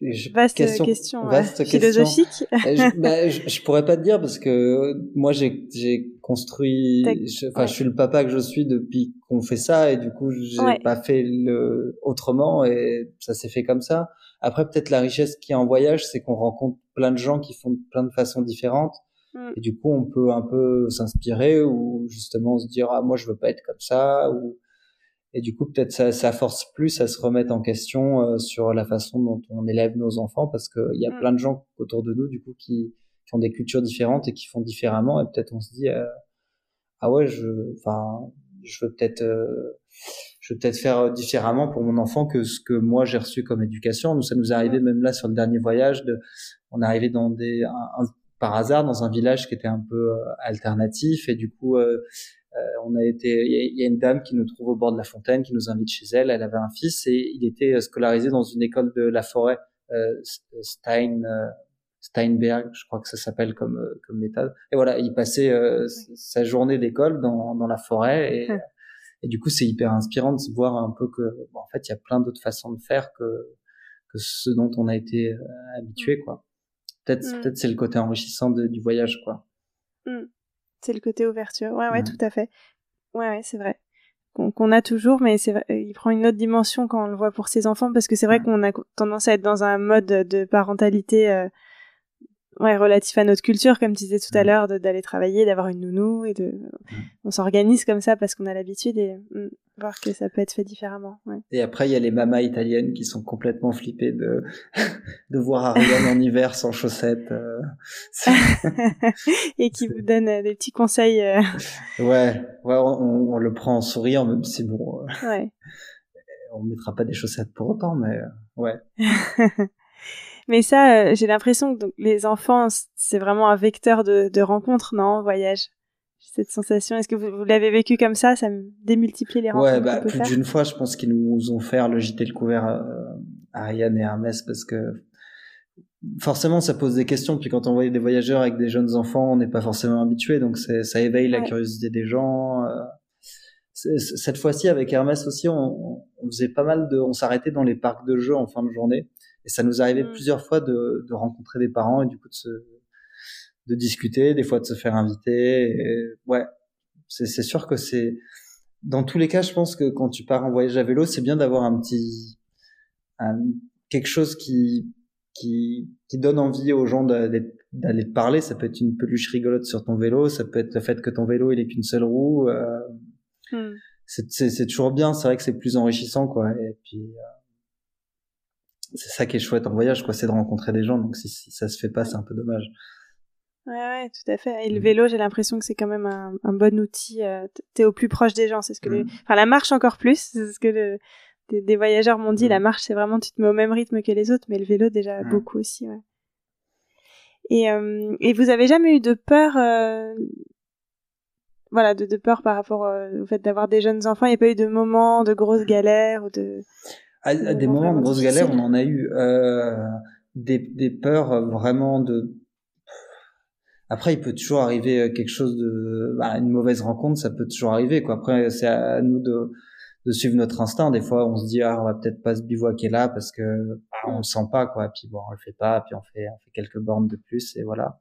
je, vaste question, question vaste hein, question. Philosophique. je, bah, je, je pourrais pas te dire parce que moi j'ai, j'ai construit, enfin je, je suis le papa que je suis depuis qu'on fait ça et du coup j'ai ouais. pas fait le, autrement et ça s'est fait comme ça. Après peut-être la richesse qu'il y a en voyage, c'est qu'on rencontre plein de gens qui font plein de façons différentes mm. et du coup on peut un peu s'inspirer ou justement se dire ah moi je veux pas être comme ça ou et du coup, peut-être ça, ça force plus à se remettre en question euh, sur la façon dont on élève nos enfants, parce qu'il y a mmh. plein de gens autour de nous, du coup, qui, qui ont des cultures différentes et qui font différemment. Et peut-être on se dit, euh, ah ouais, je, enfin, je veux peut-être, euh, je veux peut-être faire différemment pour mon enfant que ce que moi j'ai reçu comme éducation. Nous, ça nous est arrivé mmh. même là sur le dernier voyage, de, on est arrivé dans des, un, un, par hasard, dans un village qui était un peu euh, alternatif, et du coup. Euh, Euh, on a été, il y, y a une dame qui nous trouve au bord de la fontaine, qui nous invite chez elle. Elle avait un fils et il était scolarisé dans une école de la forêt, euh, Stein, euh, Steinberg, je crois que ça s'appelle comme comme méthode. Et voilà, il passait euh, oui. sa journée d'école dans dans la forêt et, hum. et du coup c'est hyper inspirant de voir un peu que bon, en fait il y a plein d'autres façons de faire que que ce dont on a été euh, habitué quoi. Peut-être hum. peut-être c'est le côté enrichissant de, du voyage quoi. Hum. C'est le côté ouverture, ouais, ouais, ouais, tout à fait. Ouais, ouais, c'est vrai. Qu'on, qu'on a toujours, mais c'est vrai, il prend une autre dimension quand on le voit pour ses enfants, parce que c'est vrai ouais. qu'on a tendance à être dans un mode de parentalité euh, ouais, relatif à notre culture, comme tu disais tout ouais. à l'heure, de, d'aller travailler, d'avoir une nounou, et de, ouais. on s'organise comme ça parce qu'on a l'habitude, et mm, voir que ça peut être fait différemment. Ouais. Et après, il y a les mamas italiennes qui sont complètement flippées de, de voir Ariane en hiver sans chaussettes. Euh... et qui c'est... vous donnent euh, des petits conseils. Euh... Ouais, ouais on, on le prend en souriant, même si bon, euh... ouais. on ne mettra pas des chaussettes pour autant, mais euh, ouais. mais ça, euh, j'ai l'impression que donc, les enfants, c'est vraiment un vecteur de, de rencontres, non, voyage? Cette sensation, est-ce que vous, vous l'avez vécu comme ça? Ça démultiplie les rencontres? Ouais, bah, plus faire. D'une fois, je pense qu'ils nous ont fait le jeter le couvert à Ariane et Hermès parce que forcément, ça pose des questions. Puis quand on voit des voyageurs avec des jeunes enfants, on n'est pas forcément habitué, donc c'est, ça éveille ouais. la curiosité des gens. C'est, c'est, cette fois-ci, avec Hermès aussi, on, on faisait pas mal de, on s'arrêtait dans les parcs de jeux en fin de journée, et ça nous arrivait mmh. plusieurs fois de, de rencontrer des parents et du coup de se de discuter, des fois de se faire inviter. Et ouais, c'est, c'est sûr que c'est... Dans tous les cas, je pense que quand tu pars en voyage à vélo, c'est bien d'avoir un petit... Un, quelque chose qui, qui, qui donne envie aux gens d'aller, d'aller te parler. Ça peut être une peluche rigolote sur ton vélo, ça peut être le fait que ton vélo, il est qu'une seule roue. Euh, hmm. c'est, c'est, c'est toujours bien, c'est vrai que c'est plus enrichissant, quoi. Et puis... Euh... C'est ça qui est chouette en voyage, quoi, c'est de rencontrer des gens. Donc si, si ça se fait pas, c'est un peu dommage. Ouais, ouais, tout à fait. Et le vélo, j'ai l'impression que c'est quand même un, un bon outil. Euh, t'es au plus proche des gens. C'est ce que, mmh. les... enfin, la marche encore plus. C'est ce que le... des, des voyageurs m'ont dit. Mmh. La marche, c'est vraiment, tu te mets au même rythme que les autres, mais le vélo déjà mmh. beaucoup aussi. Ouais. Et euh, et vous avez jamais eu de peur, euh... voilà, de, de peur par rapport euh, au fait d'avoir des jeunes enfants? Il n'y a pas eu de moments de grosses galères ou de à, à des moments de grosses galères, on en a eu euh, des des peurs vraiment de. Après, il peut toujours arriver quelque chose de, bah, une mauvaise rencontre, ça peut toujours arriver, quoi. Après, c'est à nous de, de suivre notre instinct. Des fois, on se dit, ah, on va peut-être pas se bivouaquer là parce que, bah, on le sent pas, quoi. Puis bon, on le fait pas, puis on fait, on fait quelques bornes de plus, et voilà.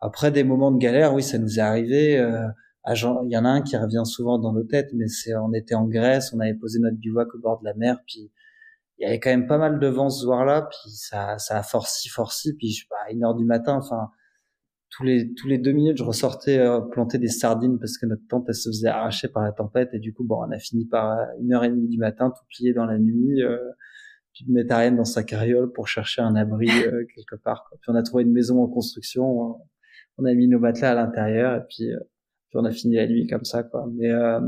Après, des moments de galère, oui, ça nous est arrivé. Euh, à Jean, il y en a un qui revient souvent dans nos têtes, mais c'est, on était en Grèce, on avait posé notre bivouac au bord de la mer, puis, il y avait quand même pas mal de vent ce soir-là, puis ça, ça a forci, forci, puis je sais pas, une heure du matin, enfin, Tous les, tous les deux minutes, je ressortais euh, planter des sardines parce que notre tente, elle se faisait arracher par la tempête. Et du coup, bon, on a fini par une heure et demie du matin, tout plié dans la nuit. Euh, puis mettre Ariane dans sa carriole pour chercher un abri euh, quelque part. Quoi. Puis on a trouvé une maison en construction. Euh, on a mis nos matelas à l'intérieur et puis, euh, puis on a fini la nuit comme ça, quoi. Mais euh,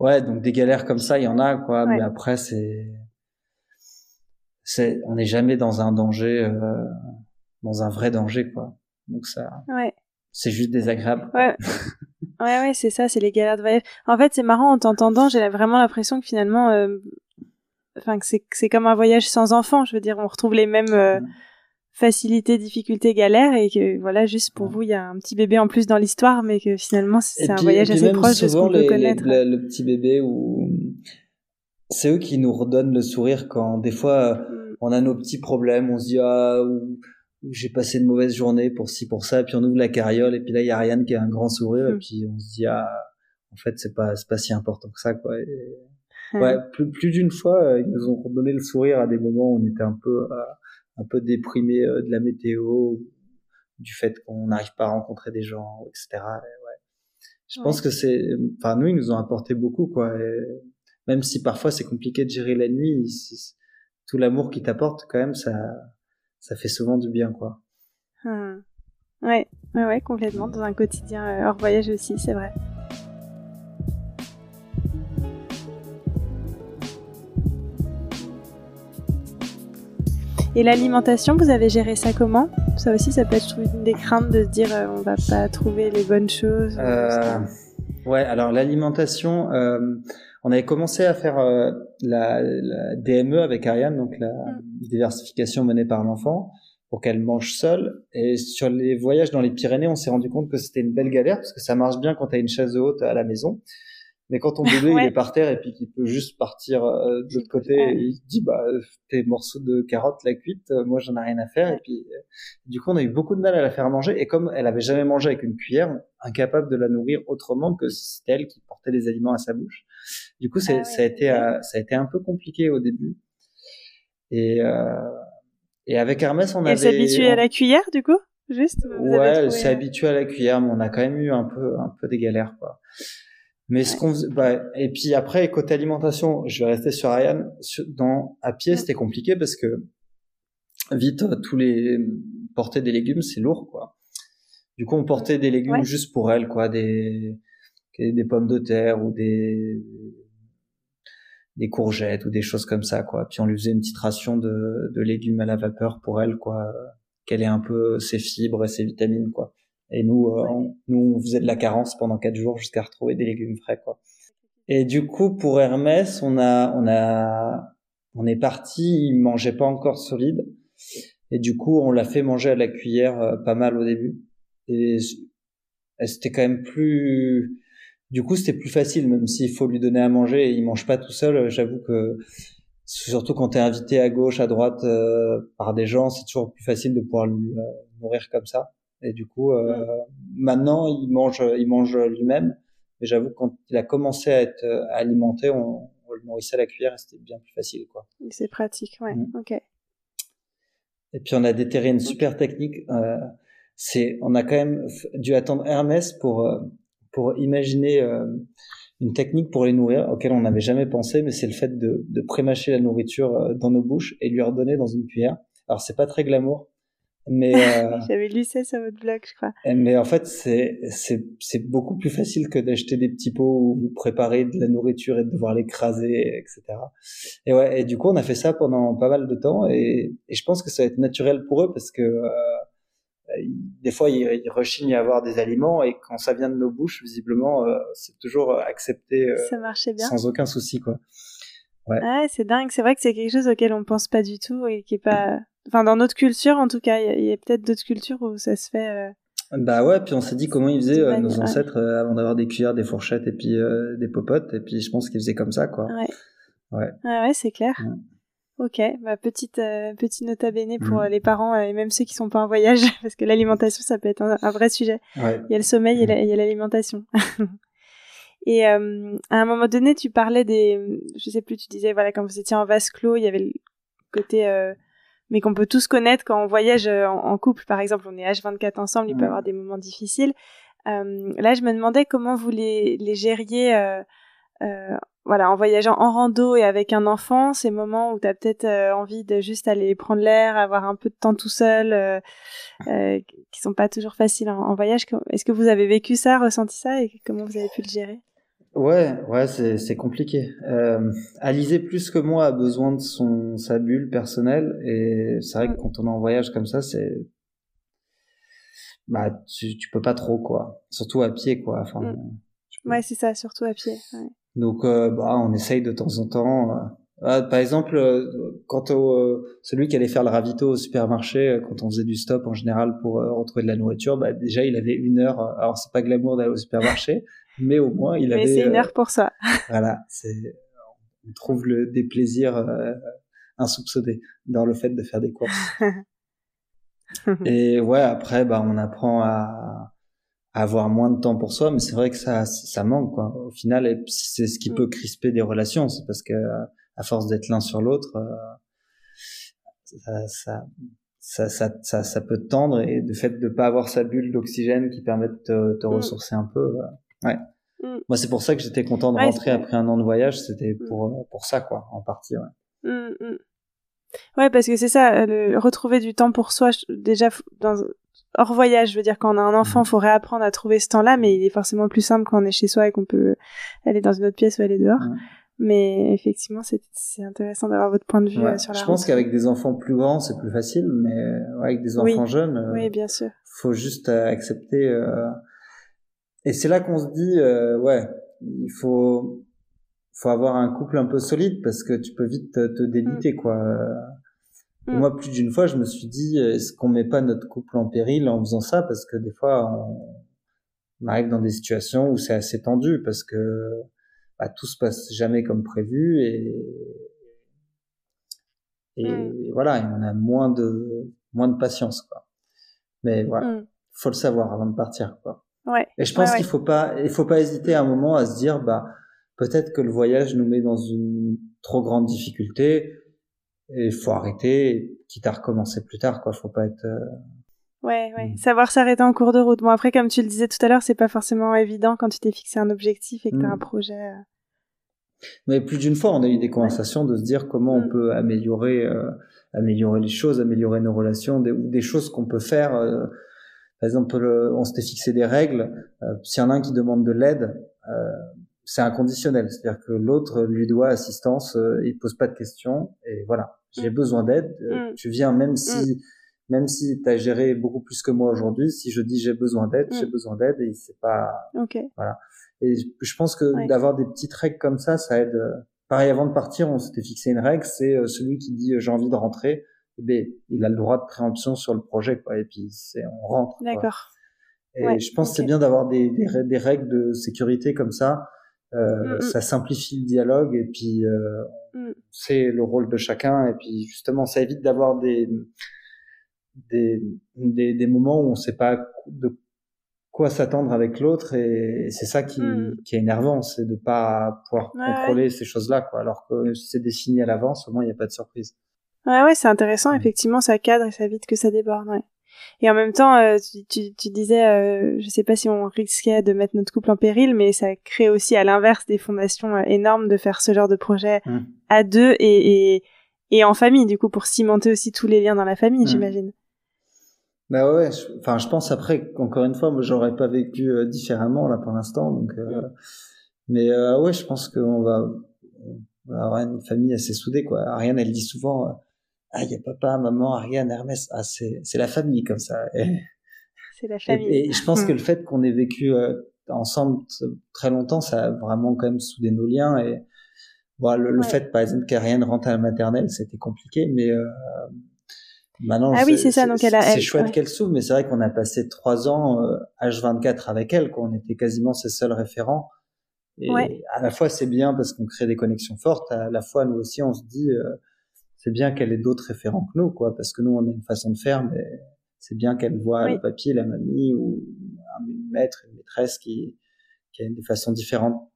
ouais, donc des galères comme ça, il y en a, quoi. Ouais. Mais après, c'est, c'est, on n'est jamais dans un danger, euh, dans un vrai danger, quoi. Donc ça, ouais. C'est juste désagréable. Ouais. Ouais, ouais, c'est ça, c'est les galères de voyage. En fait, c'est marrant, en t'entendant, j'ai vraiment l'impression que finalement, euh, enfin, que c'est, que c'est comme un voyage sans enfant. Je veux dire, on retrouve les mêmes euh, facilités, difficultés, galères, et que voilà, juste pour ouais. vous, il y a un petit bébé en plus dans l'histoire, mais que finalement, c'est, c'est puis, un voyage assez proche de ce qu'on les, peut connaître. Les, le, le petit bébé, où... c'est eux qui nous redonnent le sourire quand des fois, mm. on a nos petits problèmes, on se dit, ah, ou... j'ai passé une mauvaise journée pour ci, pour ça, et puis on ouvre la carriole, et puis là, il y a Ariane qui a un grand sourire, mmh. et puis on se dit, ah, en fait, c'est pas, c'est pas si important que ça, quoi. Et, mmh. ouais, plus, plus d'une fois, ils nous ont redonné le sourire à des moments où on était un peu, euh, un peu déprimés euh, de la météo, du fait qu'on n'arrive pas à rencontrer des gens, et cetera. Et ouais. Je ouais. pense que c'est, enfin, nous, ils nous ont apporté beaucoup, quoi. Et même si parfois c'est compliqué de gérer la nuit, tout l'amour qu'ils t'apportent, quand même, ça, ça fait souvent du bien, quoi. Hmm. Ouais, ouais, ouais, complètement. Dans un quotidien euh, hors voyage aussi, c'est vrai. Et l'alimentation, vous avez géré ça comment ? Ça aussi, ça peut être, je trouve, une des craintes de se dire euh, on va pas trouver les bonnes choses. Euh, ouais, alors l'alimentation, euh, on avait commencé à faire euh, la, la D M E avec Ariane, donc la hmm. diversification menée par l'enfant pour qu'elle mange seule. Et sur les voyages dans les Pyrénées, on s'est rendu compte que c'était une belle galère parce que ça marche bien quand t'as une chaise haute à la maison, mais quand ton bébé ouais. il est par terre et puis qu'il peut juste partir euh, de l'autre côté ouais. et il dit bah tes morceaux de carottes la cuite, euh, moi j'en ai rien à faire ouais. et puis euh, du coup on a eu beaucoup de mal à la faire manger, et comme elle avait jamais mangé avec une cuillère, incapable de la nourrir autrement que si c'était elle qui portait les aliments à sa bouche. Du coup c'est, ah ouais, ça a été ouais. euh, ça a été un peu compliqué au début. Et, euh, et avec Hermès, on et avait... Elle s'habituait on... à la cuillère, du coup, juste vous Ouais, elle s'est habituée à la cuillère, mais on a quand même eu un peu, un peu des galères, quoi. Mais ouais. ce qu'on faisait... Bah, et puis après, côté alimentation, je vais rester sur Ariane. Dans... À pied, ouais. c'était compliqué parce que vite, tous les... porter des légumes, c'est lourd, quoi. Du coup, on portait des légumes ouais. juste pour elle, quoi. Des... des pommes de terre ou des... des courgettes ou des choses comme ça, quoi. Puis on lui faisait une petite ration de, de légumes à la vapeur pour elle, quoi, qu'elle ait un peu ses fibres et ses vitamines, quoi. Et nous, euh, on, nous, on faisait de la carence pendant quatre jours jusqu'à retrouver des légumes frais, quoi. Et du coup, pour Hermès, on a, on a, on est parti, il mangeait pas encore solide. Et du coup, on l'a fait manger à la cuillère euh, pas mal au début. Et c'était quand même plus, Du coup, c'était plus facile, même s'il faut lui donner à manger et il mange pas tout seul. J'avoue que, surtout quand t'es invité à gauche, à droite, euh, par des gens, c'est toujours plus facile de pouvoir lui euh, nourrir comme ça. Et du coup, euh, ouais. maintenant, il mange, il mange lui-même. Mais j'avoue que quand il a commencé à être euh, alimenté, on, on le nourrissait à la cuillère et c'était bien plus facile, quoi. C'est pratique, ouais. Mmh. Ok. Et puis, on a déterré une super technique. Euh, c'est, on a quand même dû attendre Hermès pour, euh, pour imaginer euh, une technique pour les nourrir, auquel on n'avait jamais pensé, mais c'est le fait de, de pré-mâcher la nourriture euh, dans nos bouches et lui redonner dans une cuillère. Alors, c'est pas très glamour, mais... Euh, J'avais lu ça sur votre blog, je crois. Mais en fait, c'est, c'est, c'est beaucoup plus facile que d'acheter des petits pots ou préparer de la nourriture et de devoir l'écraser, et cetera. Et ouais, et du coup, on a fait ça pendant pas mal de temps, et, et je pense que ça va être naturel pour eux, parce que... Euh, des fois, ils il rechignent à avoir des aliments, et quand ça vient de nos bouches, visiblement, euh, c'est toujours accepté euh, ça marchait bien. Sans aucun souci, quoi. Ouais. Ah, c'est dingue. C'est vrai que c'est quelque chose auquel on pense pas du tout et qui est pas. Enfin, dans notre culture, en tout cas, il y, y a peut-être d'autres cultures où ça se fait. Euh... Bah ouais. Puis on s'est dit comment ils faisaient euh, nos ancêtres euh, avant d'avoir des cuillères, des fourchettes et puis euh, des popotes. Et puis je pense qu'ils faisaient comme ça, quoi. Ouais. Ouais. Ah ouais, c'est clair. Ouais. Ok, bah petite euh, petite nota bene pour mmh. les parents euh, et même ceux qui sont pas en voyage, parce que l'alimentation ça peut être un, un vrai sujet. Ouais. Il y a le sommeil et la, il y a l'alimentation. Et euh, à un moment donné, tu parlais des, je sais plus, tu disais voilà quand vous étiez en vase clos, il y avait le côté euh, mais qu'on peut tous connaître quand on voyage euh, en, en couple, par exemple, on est H vingt-quatre ensemble, il mmh. peut y avoir des moments difficiles. Euh, là, je me demandais comment vous les les gériez. Euh, euh, voilà, en voyageant en rando et avec un enfant, ces moments où t'as peut-être euh, envie de juste aller prendre l'air, avoir un peu de temps tout seul, euh, euh, qui sont pas toujours faciles en, en voyage. Est-ce que vous avez vécu ça, ressenti ça, et comment vous avez pu le gérer ? Ouais, ouais, c'est, c'est compliqué. Euh, Alizée, plus que moi, a besoin de son, sa bulle personnelle, et c'est vrai que quand on est en voyage comme ça, c'est... Bah, tu, tu peux pas trop, quoi. Surtout à pied, quoi. Enfin, mm. peux... Ouais, c'est ça, surtout à pied, ouais. Donc, euh, bah, on essaye de temps en temps. Euh... Ah, par exemple, euh, quand euh, celui qui allait faire le ravito au supermarché, euh, quand on faisait du stop en général pour euh, retrouver de la nourriture, bah, déjà, il avait une heure. Euh... Alors, c'est pas glamour d'aller au supermarché, mais au moins, il mais avait... Mais c'est une heure euh... pour ça. Voilà. C'est... On trouve le... des plaisirs euh, insoupçonnés dans le fait de faire des courses. Et ouais, après, bah, on apprend à... avoir moins de temps pour soi, mais c'est vrai que ça ça manque, quoi. Au final, c'est ce qui peut crisper des relations, c'est parce que à force d'être l'un sur l'autre, ça ça ça ça ça, ça peut te tendre, et le fait de pas avoir sa bulle d'oxygène qui permet de te, te ressourcer un peu, ouais. Mm. Moi, c'est pour ça que j'étais content de rentrer ouais, après un an de voyage, c'était pour pour ça, quoi, en partie, ouais. Mm. Ouais, parce que c'est ça, le, retrouver du temps pour soi, déjà dans hors voyage, je veux dire, quand on a un enfant, faut réapprendre à trouver ce temps-là, mais il est forcément plus simple quand on est chez soi et qu'on peut aller dans une autre pièce ou aller dehors. Ouais. Mais effectivement, c'est, c'est intéressant d'avoir votre point de vue ouais. sur la Je route. pense qu'avec des enfants plus grands, c'est plus facile, mais ouais, avec des enfants oui. jeunes, euh, oui, bien sûr. Faut juste euh, accepter. Euh... Et c'est là qu'on se dit, euh, ouais, il faut, faut avoir un couple un peu solide, parce que tu peux vite te, te déliter, mm. quoi. Mmh. Moi, plus d'une fois, je me suis dit, est-ce qu'on met pas notre couple en péril en faisant ça ? Parce que des fois, on, on arrive dans des situations où c'est assez tendu, parce que bah, tout se passe jamais comme prévu, et, et mmh. voilà, et on a moins de moins de patience, quoi. Mais voilà, mmh. faut le savoir avant de partir, quoi. Ouais. Et je pense ah ouais. qu'il faut pas, il faut pas hésiter à un moment à se dire, bah peut-être que le voyage nous met dans une trop grande difficulté. Et il faut arrêter, quitte à recommencer plus tard, quoi. Faut pas être. Euh... Ouais, ouais. Mmh. Savoir s'arrêter en cours de route. Bon, après, comme tu le disais tout à l'heure, c'est pas forcément évident quand tu t'es fixé un objectif et que mmh. t'as un projet. Euh... Mais plus d'une fois, on a eu des conversations ouais. de se dire comment mmh. on peut améliorer, euh, améliorer les choses, améliorer nos relations, des, ou des choses qu'on peut faire. Euh, par exemple, le, on s'était fixé des règles. Euh, s'il y en a un qui demande de l'aide, euh, c'est inconditionnel, c'est-à-dire que l'autre lui doit assistance, euh, il pose pas de questions, et voilà, j'ai mmh. besoin d'aide, euh, mmh. tu viens, même si mmh. même si t'as géré beaucoup plus que moi aujourd'hui, si je dis j'ai besoin d'aide, mmh. j'ai besoin d'aide, et c'est pas... Okay. Voilà. Et je pense que ouais. d'avoir des petites règles comme ça, ça aide. Pareil, avant de partir, on s'était fixé une règle, c'est euh, celui qui dit euh, j'ai envie de rentrer, eh bien, il a le droit de préemption sur le projet, quoi, et puis c'est, on rentre. D'accord. Quoi. Et ouais. je pense okay. que c'est bien d'avoir des, des, des règles de sécurité comme ça. Euh, mmh. Ça simplifie le dialogue, et puis euh, mmh. c'est le rôle de chacun, et puis justement ça évite d'avoir des des des, des moments où on ne sait pas de quoi s'attendre avec l'autre, et, et c'est ça qui mmh. qui est énervant, c'est de pas pouvoir ouais, contrôler ouais. ces choses-là, quoi, alors que si c'est défini à l'avance, au moins il n'y a pas de surprise. Ouais ouais, c'est intéressant, mmh. effectivement ça cadre et ça évite que ça déborde, ouais. Et en même temps, euh, tu, tu, tu disais, euh, je sais pas si on risquait de mettre notre couple en péril, mais ça crée aussi à l'inverse des fondations euh, énormes de faire ce genre de projet mmh. à deux et, et, et en famille, du coup, pour cimenter aussi tous les liens dans la famille, mmh. j'imagine. Bah ouais, enfin, je, je pense après, encore une fois, moi, j'aurais pas vécu euh, différemment, là, pour l'instant, donc, euh, mmh. mais euh, ouais, je pense qu'on va, on va avoir une famille assez soudée, quoi. Ariane, elle dit souvent, euh, ah, il y a papa, maman, Ariane, Hermès. Ah, c'est, c'est la famille, comme ça. Et, c'est la famille. Et, et je pense que le fait qu'on ait vécu euh, ensemble t- très longtemps, ça a vraiment quand même soudé nos liens. Et bon, le, ouais. le fait, par exemple, qu'Ariane rentre à la maternelle, c'était compliqué, mais euh, maintenant, ah, c'est, oui, c'est, ça, c'est, donc elle a, elle, c'est chouette ouais. qu'elle s'ouvre, mais c'est vrai qu'on a passé trois ans euh, H vingt-quatre avec elle, qu'on était quasiment ses seuls référents. Et ouais. à la fois, c'est bien parce qu'on crée des connexions fortes, à la fois, nous aussi, on se dit... Euh, c'est bien qu'elle ait d'autres référents que nous, quoi, parce que nous, on a une façon de faire, mais c'est bien qu'elle voit oui. le papier, la mamie, ou un maître, une maîtresse qui, qui a des façons différentes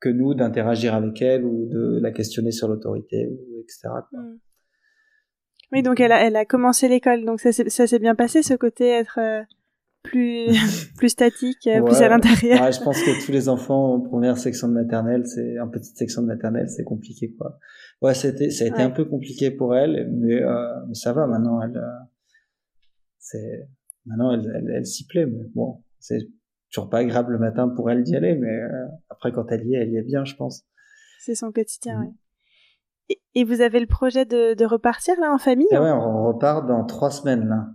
que nous d'interagir avec elle, ou de la questionner sur l'autorité, ou et cetera, quoi. Oui, donc elle a, elle a commencé l'école, donc ça s'est, ça s'est bien passé, ce côté être plus, plus statique, ouais, plus à l'intérieur. Ouais, je pense que tous les enfants en première section de maternelle, c'est, en petite section de maternelle, c'est compliqué, quoi. Ouais, c'était, ça a été ouais. un peu compliqué pour elle, mais, euh, mais ça va, maintenant, elle, euh, c'est, maintenant, elle, elle, elle s'y plaît, mais bon, c'est toujours pas agréable le matin pour elle d'y aller, mais euh, après, quand elle y est, elle y est bien, je pense. C'est son quotidien, mmh. oui. Et, et vous avez le projet de, de repartir, là, en famille? Ouais, on repart dans trois semaines, là.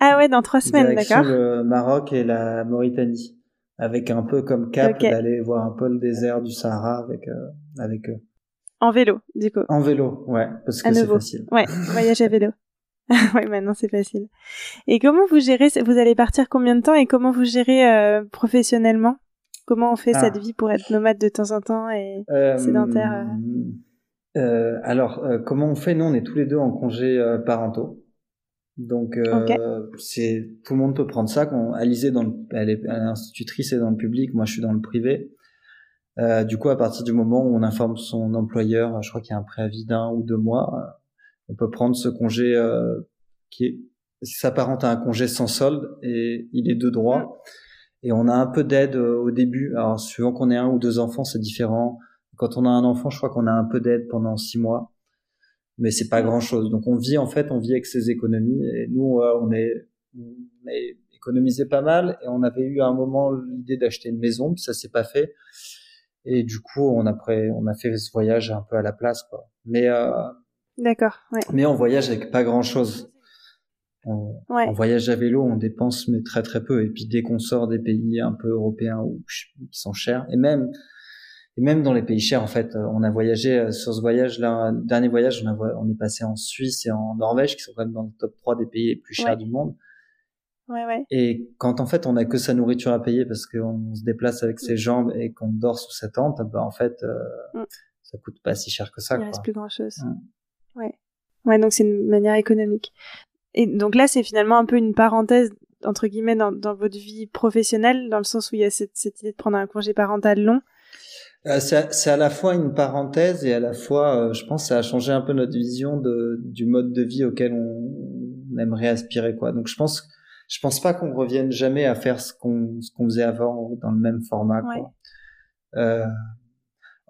Ah ouais, dans trois semaines, direction, d'accord. Le Maroc et la Mauritanie, avec un peu comme cap okay. d'aller voir un peu le désert du Sahara avec euh, avec eux. En vélo, du coup. En vélo, ouais, parce que à c'est nouveau. Facile. Ouais, voyage à vélo. Ouais, maintenant c'est facile. Et comment vous gérez, vous allez partir combien de temps et comment vous gérez euh, professionnellement? Comment on fait ah. cette vie pour être nomade de temps en temps et euh, sédentaire euh... Euh, Alors, euh, comment on fait? Nous, on est tous les deux en congés euh, parentaux. Donc, euh, okay. c'est, tout le monde peut prendre ça. Quand Alizée, dans le, elle est, elle est institutrice et dans le public. Moi, je suis dans le privé. Euh, du coup, à partir du moment où on informe son employeur, je crois qu'il y a un préavis d'un ou deux mois, on peut prendre ce congé, euh, qui est, s'apparente à un congé sans solde et il est de droit. Et on a un peu d'aide euh, au début. Alors, suivant qu'on ait un ou deux enfants, c'est différent. Quand on a un enfant, je crois qu'on a un peu d'aide pendant six mois. Mais c'est pas grand chose. Donc, on vit, en fait, on vit avec ses économies. Et nous, euh, on est, on est économisé pas mal. Et on avait eu à un moment l'idée d'acheter une maison, puis ça s'est pas fait. Et du coup, on a pré, on a fait ce voyage un peu à la place, quoi. Mais, euh, d'accord, ouais. Mais on voyage avec pas grand chose. On, ouais. on voyage à vélo, on dépense, mais très, très peu. Et puis, dès qu'on sort des pays un peu européens ou qui sont chers, et même, Et même dans les pays chers, en fait, on a voyagé sur ce voyage-là. Le dernier voyage, on, a, on est passé en Suisse et en Norvège, qui sont quand même dans le top trois des pays les plus chers ouais. du monde. Ouais, ouais. Et quand, en fait, on n'a que sa nourriture à payer parce qu'on se déplace avec ses jambes et qu'on dort sous sa tente, bah, en fait, euh, mm. ça coûte pas si cher que ça. Il ne reste plus grand-chose. Mm. Ouais. Ouais, donc c'est une manière économique. Et donc là, c'est finalement un peu une parenthèse, entre guillemets, dans, dans votre vie professionnelle, dans le sens où il y a cette, cette idée de prendre un congé parental long. Euh, c'est, à, c'est à la fois une parenthèse et à la fois, euh, je pense, ça a changé un peu notre vision de, du mode de vie auquel on, on aimerait aspirer, quoi. Donc, je pense, je pense pas qu'on revienne jamais à faire ce qu'on, ce qu'on faisait avant dans le même format, ouais. quoi. Euh,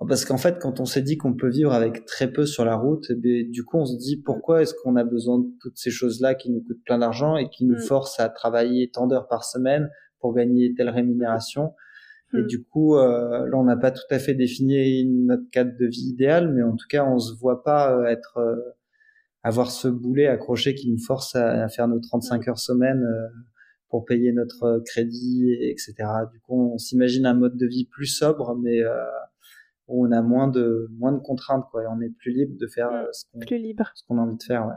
parce qu'en fait, quand on s'est dit qu'on peut vivre avec très peu sur la route, eh bien, du coup, on se dit pourquoi est-ce qu'on a besoin de toutes ces choses-là qui nous coûtent plein d'argent et qui nous mmh. forcent à travailler tant d'heures par semaine pour gagner telle rémunération. Et mmh. du coup, euh, là, on n'a pas tout à fait défini notre cadre de vie idéal, mais en tout cas, on se voit pas euh, être euh, avoir ce boulet accroché qui nous force à, à faire nos trente-cinq mmh. heures semaine euh, pour payer notre euh, crédit, et cetera. Du coup, on s'imagine un mode de vie plus sobre, mais euh, où on a moins de moins de contraintes, quoi. Et on est plus libre de faire euh, ce qu'on, plus libre. ce qu'on a envie de faire. Ouais.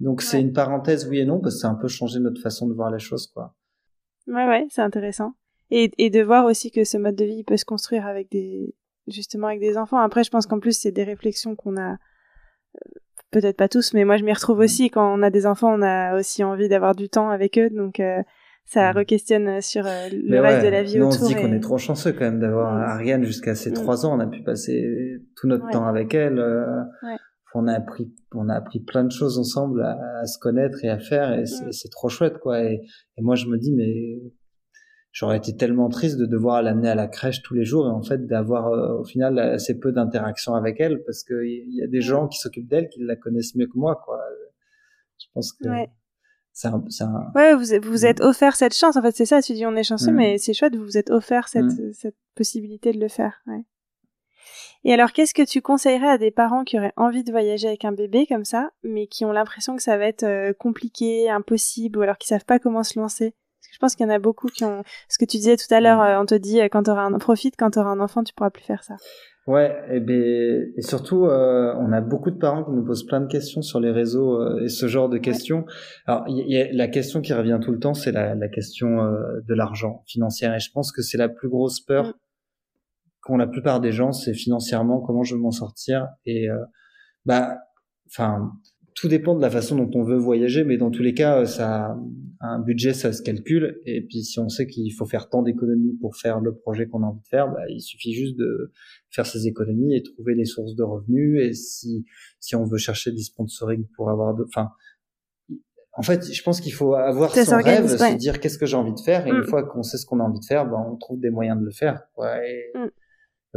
Donc, ouais. c'est une parenthèse, oui et non, parce que ça a un peu changé notre façon de voir les choses, quoi. Ouais, ouais, c'est intéressant. Et, et de voir aussi que ce mode de vie peut se construire avec des, justement avec des enfants. Après, je pense qu'en plus, c'est des réflexions qu'on a, peut-être pas tous, mais moi, je m'y retrouve aussi. Quand on a des enfants, on a aussi envie d'avoir du temps avec eux. Donc, euh, ça re-questionne sur euh, le mais reste ouais, de la vie nous, autour. On se dit et... qu'on est trop chanceux quand même d'avoir ouais. Ariane jusqu'à ses trois ans. On a pu passer tout notre ouais. temps avec elle. Euh, ouais. on, a appris, on a appris plein de choses ensemble à, à se connaître et à faire. Et c'est, ouais. c'est trop chouette, quoi. Et, et moi, je me dis, mais... j'aurais été tellement triste de devoir l'amener à la crèche tous les jours et en fait d'avoir euh, au final assez peu d'interactions avec elle parce que il y a des gens qui s'occupent d'elle qui la connaissent mieux que moi, quoi. Je pense que ouais. c'est un, c'est un... ouais vous vous êtes offert cette chance, en fait, c'est ça, tu dis on est chanceux mmh. mais c'est chouette, vous vous êtes offert cette mmh. cette possibilité de le faire. Ouais. Et alors, qu'est-ce que tu conseillerais à des parents qui auraient envie de voyager avec un bébé comme ça mais qui ont l'impression que ça va être euh, compliqué, impossible, ou alors qui savent pas comment se lancer? Je pense qu'il y en a beaucoup qui ont... Ce que tu disais tout à l'heure, on te dit, quand t'auras un... profite, quand tu auras un enfant, tu pourras plus faire ça. Ouais, et, ben, et surtout, euh, on a beaucoup de parents qui nous posent plein de questions sur les réseaux euh, et ce genre de questions. Ouais. Alors, y a la question qui revient tout le temps, c'est la, la question euh, de l'argent financier. Et je pense que c'est la plus grosse peur ouais. qu'ont la plupart des gens, c'est financièrement, comment je vais m'en sortir. Et, euh, bah, enfin... tout dépend de la façon dont on veut voyager, mais dans tous les cas, ça, un budget, ça se calcule. Et puis, si on sait qu'il faut faire tant d'économies pour faire le projet qu'on a envie de faire, bah, il suffit juste de faire ses économies et trouver les sources de revenus. Et si, si on veut chercher du sponsoring pour avoir de, enfin, En fait, je pense qu'il faut avoir ça son rêve, ouais. se dire qu'est-ce que j'ai envie de faire, et mm. une fois qu'on sait ce qu'on a envie de faire, ben, on trouve des moyens de le faire. Quoi. Et, mm. et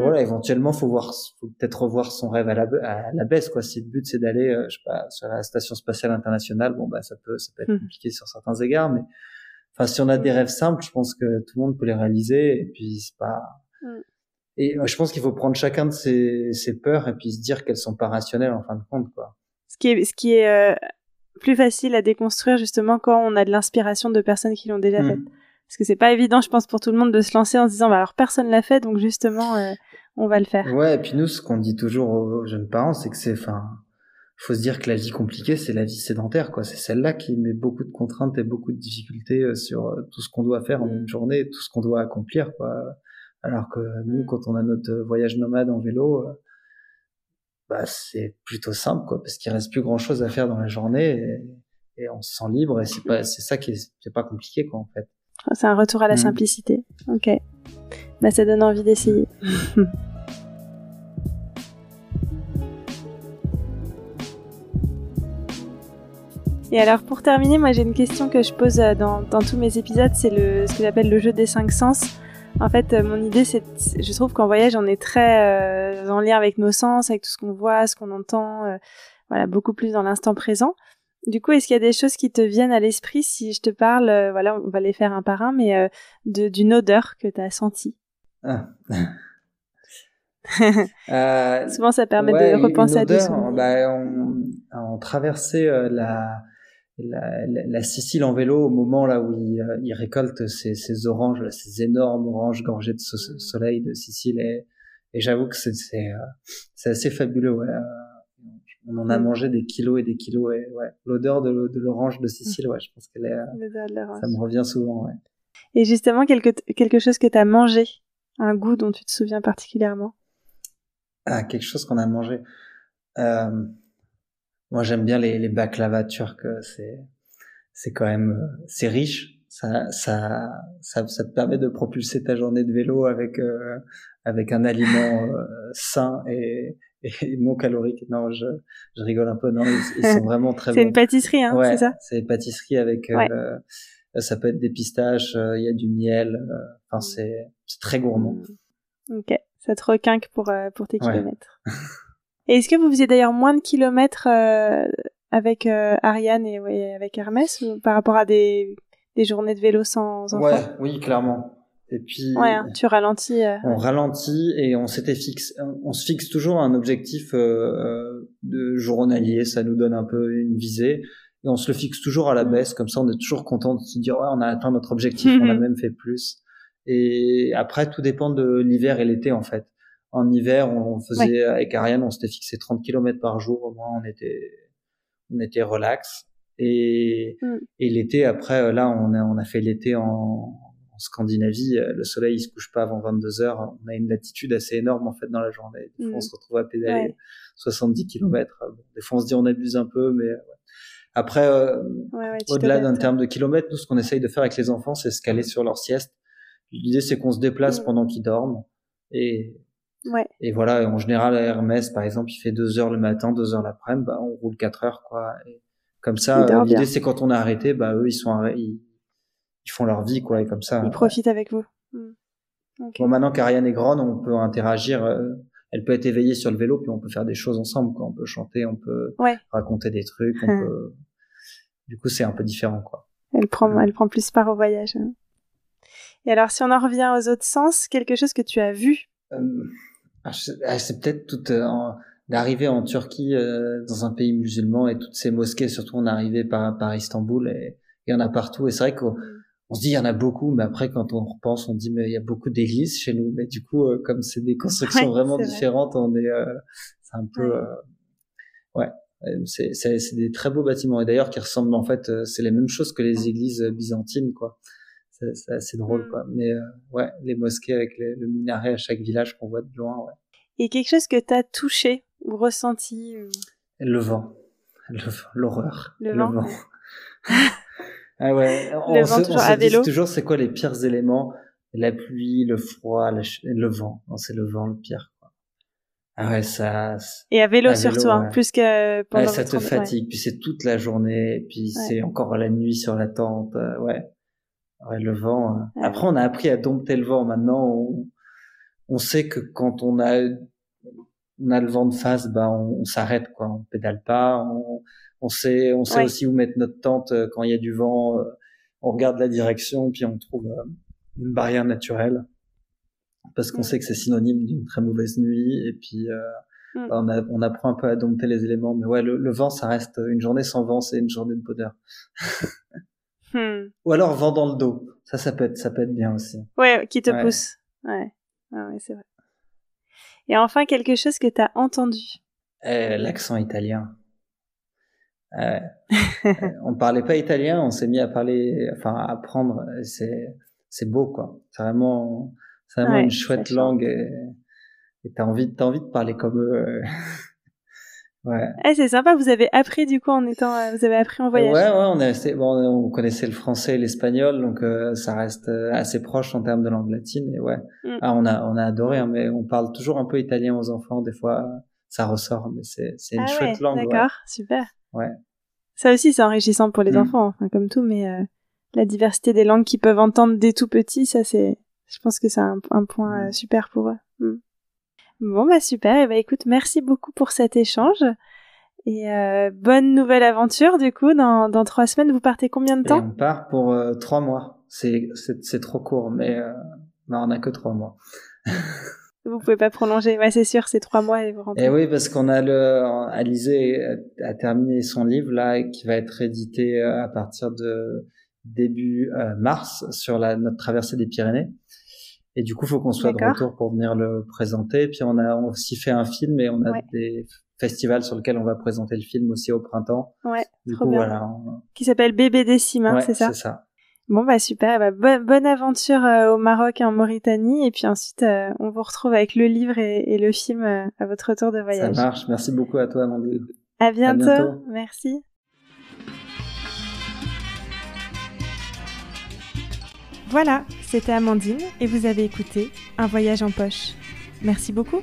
voilà, éventuellement, faut voir, faut peut-être revoir son rêve à la, à la baisse, quoi. Si le but c'est d'aller, euh, je sais pas, sur la station spatiale internationale, bon bah ben, ça peut, ça peut être compliqué mm. sur certains égards, mais enfin, si on a des rêves simples, je pense que tout le monde peut les réaliser, et puis c'est pas. Mm. Et je pense qu'il faut prendre chacun de ses, ses peurs et puis se dire qu'elles sont pas rationnelles en fin de compte, quoi. Ce qui est, ce qui est euh, plus facile à déconstruire justement quand on a de l'inspiration de personnes qui l'ont déjà mmh. faite. Parce que c'est pas évident, je pense, pour tout le monde de se lancer en se disant bah alors personne l'a fait, donc justement euh, on va le faire. Ouais, et puis nous, ce qu'on dit toujours aux jeunes parents, c'est que c'est, enfin, faut se dire que la vie compliquée, c'est la vie sédentaire, quoi. C'est celle-là qui met beaucoup de contraintes et beaucoup de difficultés sur tout ce qu'on doit faire en mmh. une journée, tout ce qu'on doit accomplir, quoi. Alors que nous, quand on a notre voyage nomade en vélo, bah, c'est plutôt simple, quoi, parce qu'il reste plus grand chose à faire dans la journée, et, et on se sent libre, et c'est pas, c'est ça qui est, c'est pas compliqué, quoi, en fait. C'est un retour à la mmh. simplicité. Ok. Bah, ça donne envie d'essayer. Et alors, pour terminer, moi, j'ai une question que je pose dans, dans tous mes épisodes, c'est le, ce que j'appelle le jeu des cinq sens. En fait, euh, mon idée, c'est, je trouve qu'en voyage, on est très euh, en lien avec nos sens, avec tout ce qu'on voit, ce qu'on entend, euh, voilà, beaucoup plus dans l'instant présent. Du coup, est-ce qu'il y a des choses qui te viennent à l'esprit si je te parle, euh, voilà, on va les faire un par un, mais euh, de, d'une odeur que tu as sentie? Ah. euh, Souvent, ça permet ouais, de repenser odeur, à des choses. Bah, on, on traversait euh, la... La, la, la Sicile en vélo au moment là où il, il récolte ces, ces oranges, ces énormes oranges gorgées de so- soleil de Sicile, et, et j'avoue que c'est, c'est, c'est assez fabuleux. Ouais. On en a mangé des kilos et des kilos. Et, ouais. L'odeur de, de l'orange de Sicile, ouais, je pense qu'elle est. L'odeur de l'orange. Ça me revient souvent. Ouais. Et justement, quelque, quelque chose que tu as mangé, un goût dont tu te souviens particulièrement? Ah, quelque chose qu'on a mangé. Euh... Moi, j'aime bien les, les baklava turcs. C'est, c'est quand même, c'est riche. Ça, ça, ça, ça te permet de propulser ta journée de vélo avec, euh, avec un aliment euh, sain et, et non calorique. Non, je, je rigole un peu. Non, ils, ils sont vraiment très bons. C'est une pâtisserie, hein, ouais, c'est ça? C'est une pâtisserie avec, euh, ouais. ça peut être des pistaches, il euh, y a du miel. Euh, enfin, c'est, c'est très gourmand. Ok, ça te requinque pour, euh, pour tes ouais. kilomètres. Et est-ce que vous faisiez d'ailleurs moins de kilomètres euh, avec euh, Ariane et ouais, avec Hermès, ou par rapport à des, des journées de vélo sans enfants? Ouais, oui, clairement. Et puis, ouais, hein, tu ralentis. Euh, on ouais. ralentit et on s'était fixe, on se fixe toujours un objectif euh, de journalier. Ça nous donne un peu une visée et on se le fixe toujours à la baisse. Comme ça, on est toujours content de se dire ouais, on a atteint notre objectif, mm-hmm. on a même fait plus. Et après, tout dépend de l'hiver et l'été, en fait. En hiver, on faisait ouais. avec Ariane, on s'était fixé trente kilomètres par jour. Au moins, on était, on était relax. Et, mm. et l'été, après, là, on a, on a fait l'été en, en Scandinavie. Le soleil, il se couche pas avant vingt-deux heures. On a une latitude assez énorme, en fait, dans la journée. Des fois, mm. on se retrouve à pédaler ouais. soixante-dix kilomètres. Des fois, on se dit, on abuse un peu, mais ouais. après, euh, ouais, ouais, au-delà d'un terme de kilomètres, nous, ce qu'on essaye de faire avec les enfants, c'est se caler sur leur sieste. L'idée, c'est qu'on se déplace mm. pendant qu'ils dorment. Et, Ouais. Et voilà, en général, à Hermès, par exemple, il fait deux heures le matin, deux heures l'après-midi, bah, on roule quatre heures, quoi. Et comme ça, euh, l'idée, bien. c'est quand on a arrêté, bah, eux, ils sont, arrêt... ils... ils font leur vie, quoi, et comme ça. Ils ouais. profitent avec vous. Mmh. Okay. Bon, maintenant qu'Ariane est grande, on peut interagir, euh, elle peut être éveillée sur le vélo, puis on peut faire des choses ensemble, quoi. On peut chanter, on peut ouais. raconter des trucs, on peut... Du coup, c'est un peu différent, quoi. Elle prend, ouais. elle prend plus part au voyage. Hein. Et alors, si on en revient aux autres sens, quelque chose que tu as vu? Euh... C'est peut-être tout euh, d'arriver en Turquie euh, dans un pays musulman et toutes ces mosquées, surtout on est arrivé par, par Istanbul et il y en a partout. Et c'est vrai qu'on on se dit il y en a beaucoup, mais après quand on repense, on dit mais il y a beaucoup d'églises chez nous. Mais du coup, euh, comme c'est des constructions ouais, vraiment différentes, vrai. on est euh, c'est un peu euh, ouais, c'est, c'est, c'est des très beaux bâtiments et d'ailleurs qui ressemblent en fait, euh, c'est les mêmes choses que les églises byzantines quoi. C'est, c'est assez drôle, quoi. Mais euh, ouais, les mosquées avec les, le minaret à chaque village qu'on voit de loin, ouais. Et quelque chose que t'as touché ou ressenti ou... Le vent. Le, l'horreur. Le, le vent. vent. ah ouais. Le on vent se, toujours on à vélo. Toujours, c'est quoi les pires éléments? La pluie, le froid, la, le vent. Non, c'est le vent le pire, quoi. Ah ouais, ça. Et à vélo, à vélo sur toi, ouais. Plus que pendant. Ouais, ça te fatigue. Ouais. Puis c'est toute la journée. Puis ouais. C'est encore la nuit sur la tente. Ouais. Ouais, le vent. Ouais. Après, on a appris à dompter le vent. Maintenant, on, on sait que quand on a, on a le vent de face, bah, on, on s'arrête, quoi. On pédale pas. On, on sait, on sait ouais. aussi où mettre notre tente quand il y a du vent. On regarde la direction, puis on trouve une barrière naturelle. Parce qu'on mmh. sait que c'est synonyme d'une très mauvaise nuit, et puis euh, mmh. on, a, on apprend un peu à dompter les éléments. Mais ouais, le, le vent, ça reste une journée sans vent, c'est une journée de bonheur. mmh. Ou alors vent dans le dos, ça, ça peut être, ça peut être bien aussi. Ouais, qui te ouais. pousse. Ouais, ah ouais, c'est vrai. Et enfin, quelque chose que t'as entendu. Euh, l'accent italien. Euh, on parlait pas italien, on s'est mis à parler, enfin à apprendre. C'est, c'est beau, quoi. C'est vraiment. C'est vraiment ouais, une chouette langue et, et t'as envie, t'as envie de parler comme eux. ouais. Ah, c'est sympa. Vous avez appris du coup en étant, vous avez appris en voyage. Ouais, ouais. On a assez, bon, on connaissait le français et l'espagnol, donc euh, ça reste assez proche en termes de langue latine. Et ouais. Mm. Ah, on a, on a adoré, hein, mais on parle toujours un peu italien aux enfants. Des fois, ça ressort, mais c'est, c'est une ah, chouette ouais, langue. D'accord, ouais. Super. Ouais. Ça aussi, c'est enrichissant pour les mm. enfants, enfin, comme tout, mais euh, la diversité des langues qu'ils peuvent entendre dès tout petit, ça c'est. Je pense que c'est un, un point euh, super pour eux. Mm. Bon, bah super. Et bah écoute, merci beaucoup pour cet échange. Et euh, bonne nouvelle aventure, du coup. Dans, dans trois semaines, vous partez combien de temps ? Et on part pour euh, trois mois. C'est, c'est, c'est trop court, mais euh, bah, on n'a que trois mois. Vous pouvez pas prolonger. Ouais, c'est sûr, c'est trois mois et vous rentrez. Et oui, parce qu'on a le... Alizée a terminé son livre, là, qui va être édité à partir de début euh, mars sur la, notre traversée des Pyrénées. Et du coup, il faut qu'on soit D'accord. de retour pour venir le présenter. Puis on a aussi fait un film et on a ouais. des festivals sur lesquels on va présenter le film aussi au printemps. Ouais, du trop coup, bien. Voilà, on... Qui s'appelle Bébé des Cimes, hein, ouais, c'est ça ? C'est ça. Bon, bah super. Bah, bonne, bonne aventure euh, au Maroc et en Mauritanie. Et puis ensuite, euh, on vous retrouve avec le livre et, et le film euh, à votre retour de voyage. Ça marche. Merci beaucoup à toi, Amandine. À bientôt. À bientôt. Merci. Voilà, c'était Amandine et vous avez écouté Un Voyage en Poche. Merci beaucoup.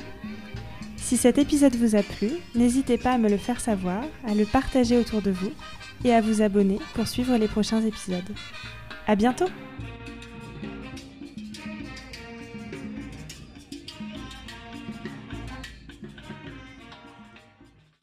Si cet épisode vous a plu, n'hésitez pas à me le faire savoir, à le partager autour de vous et à vous abonner pour suivre les prochains épisodes. À bientôt!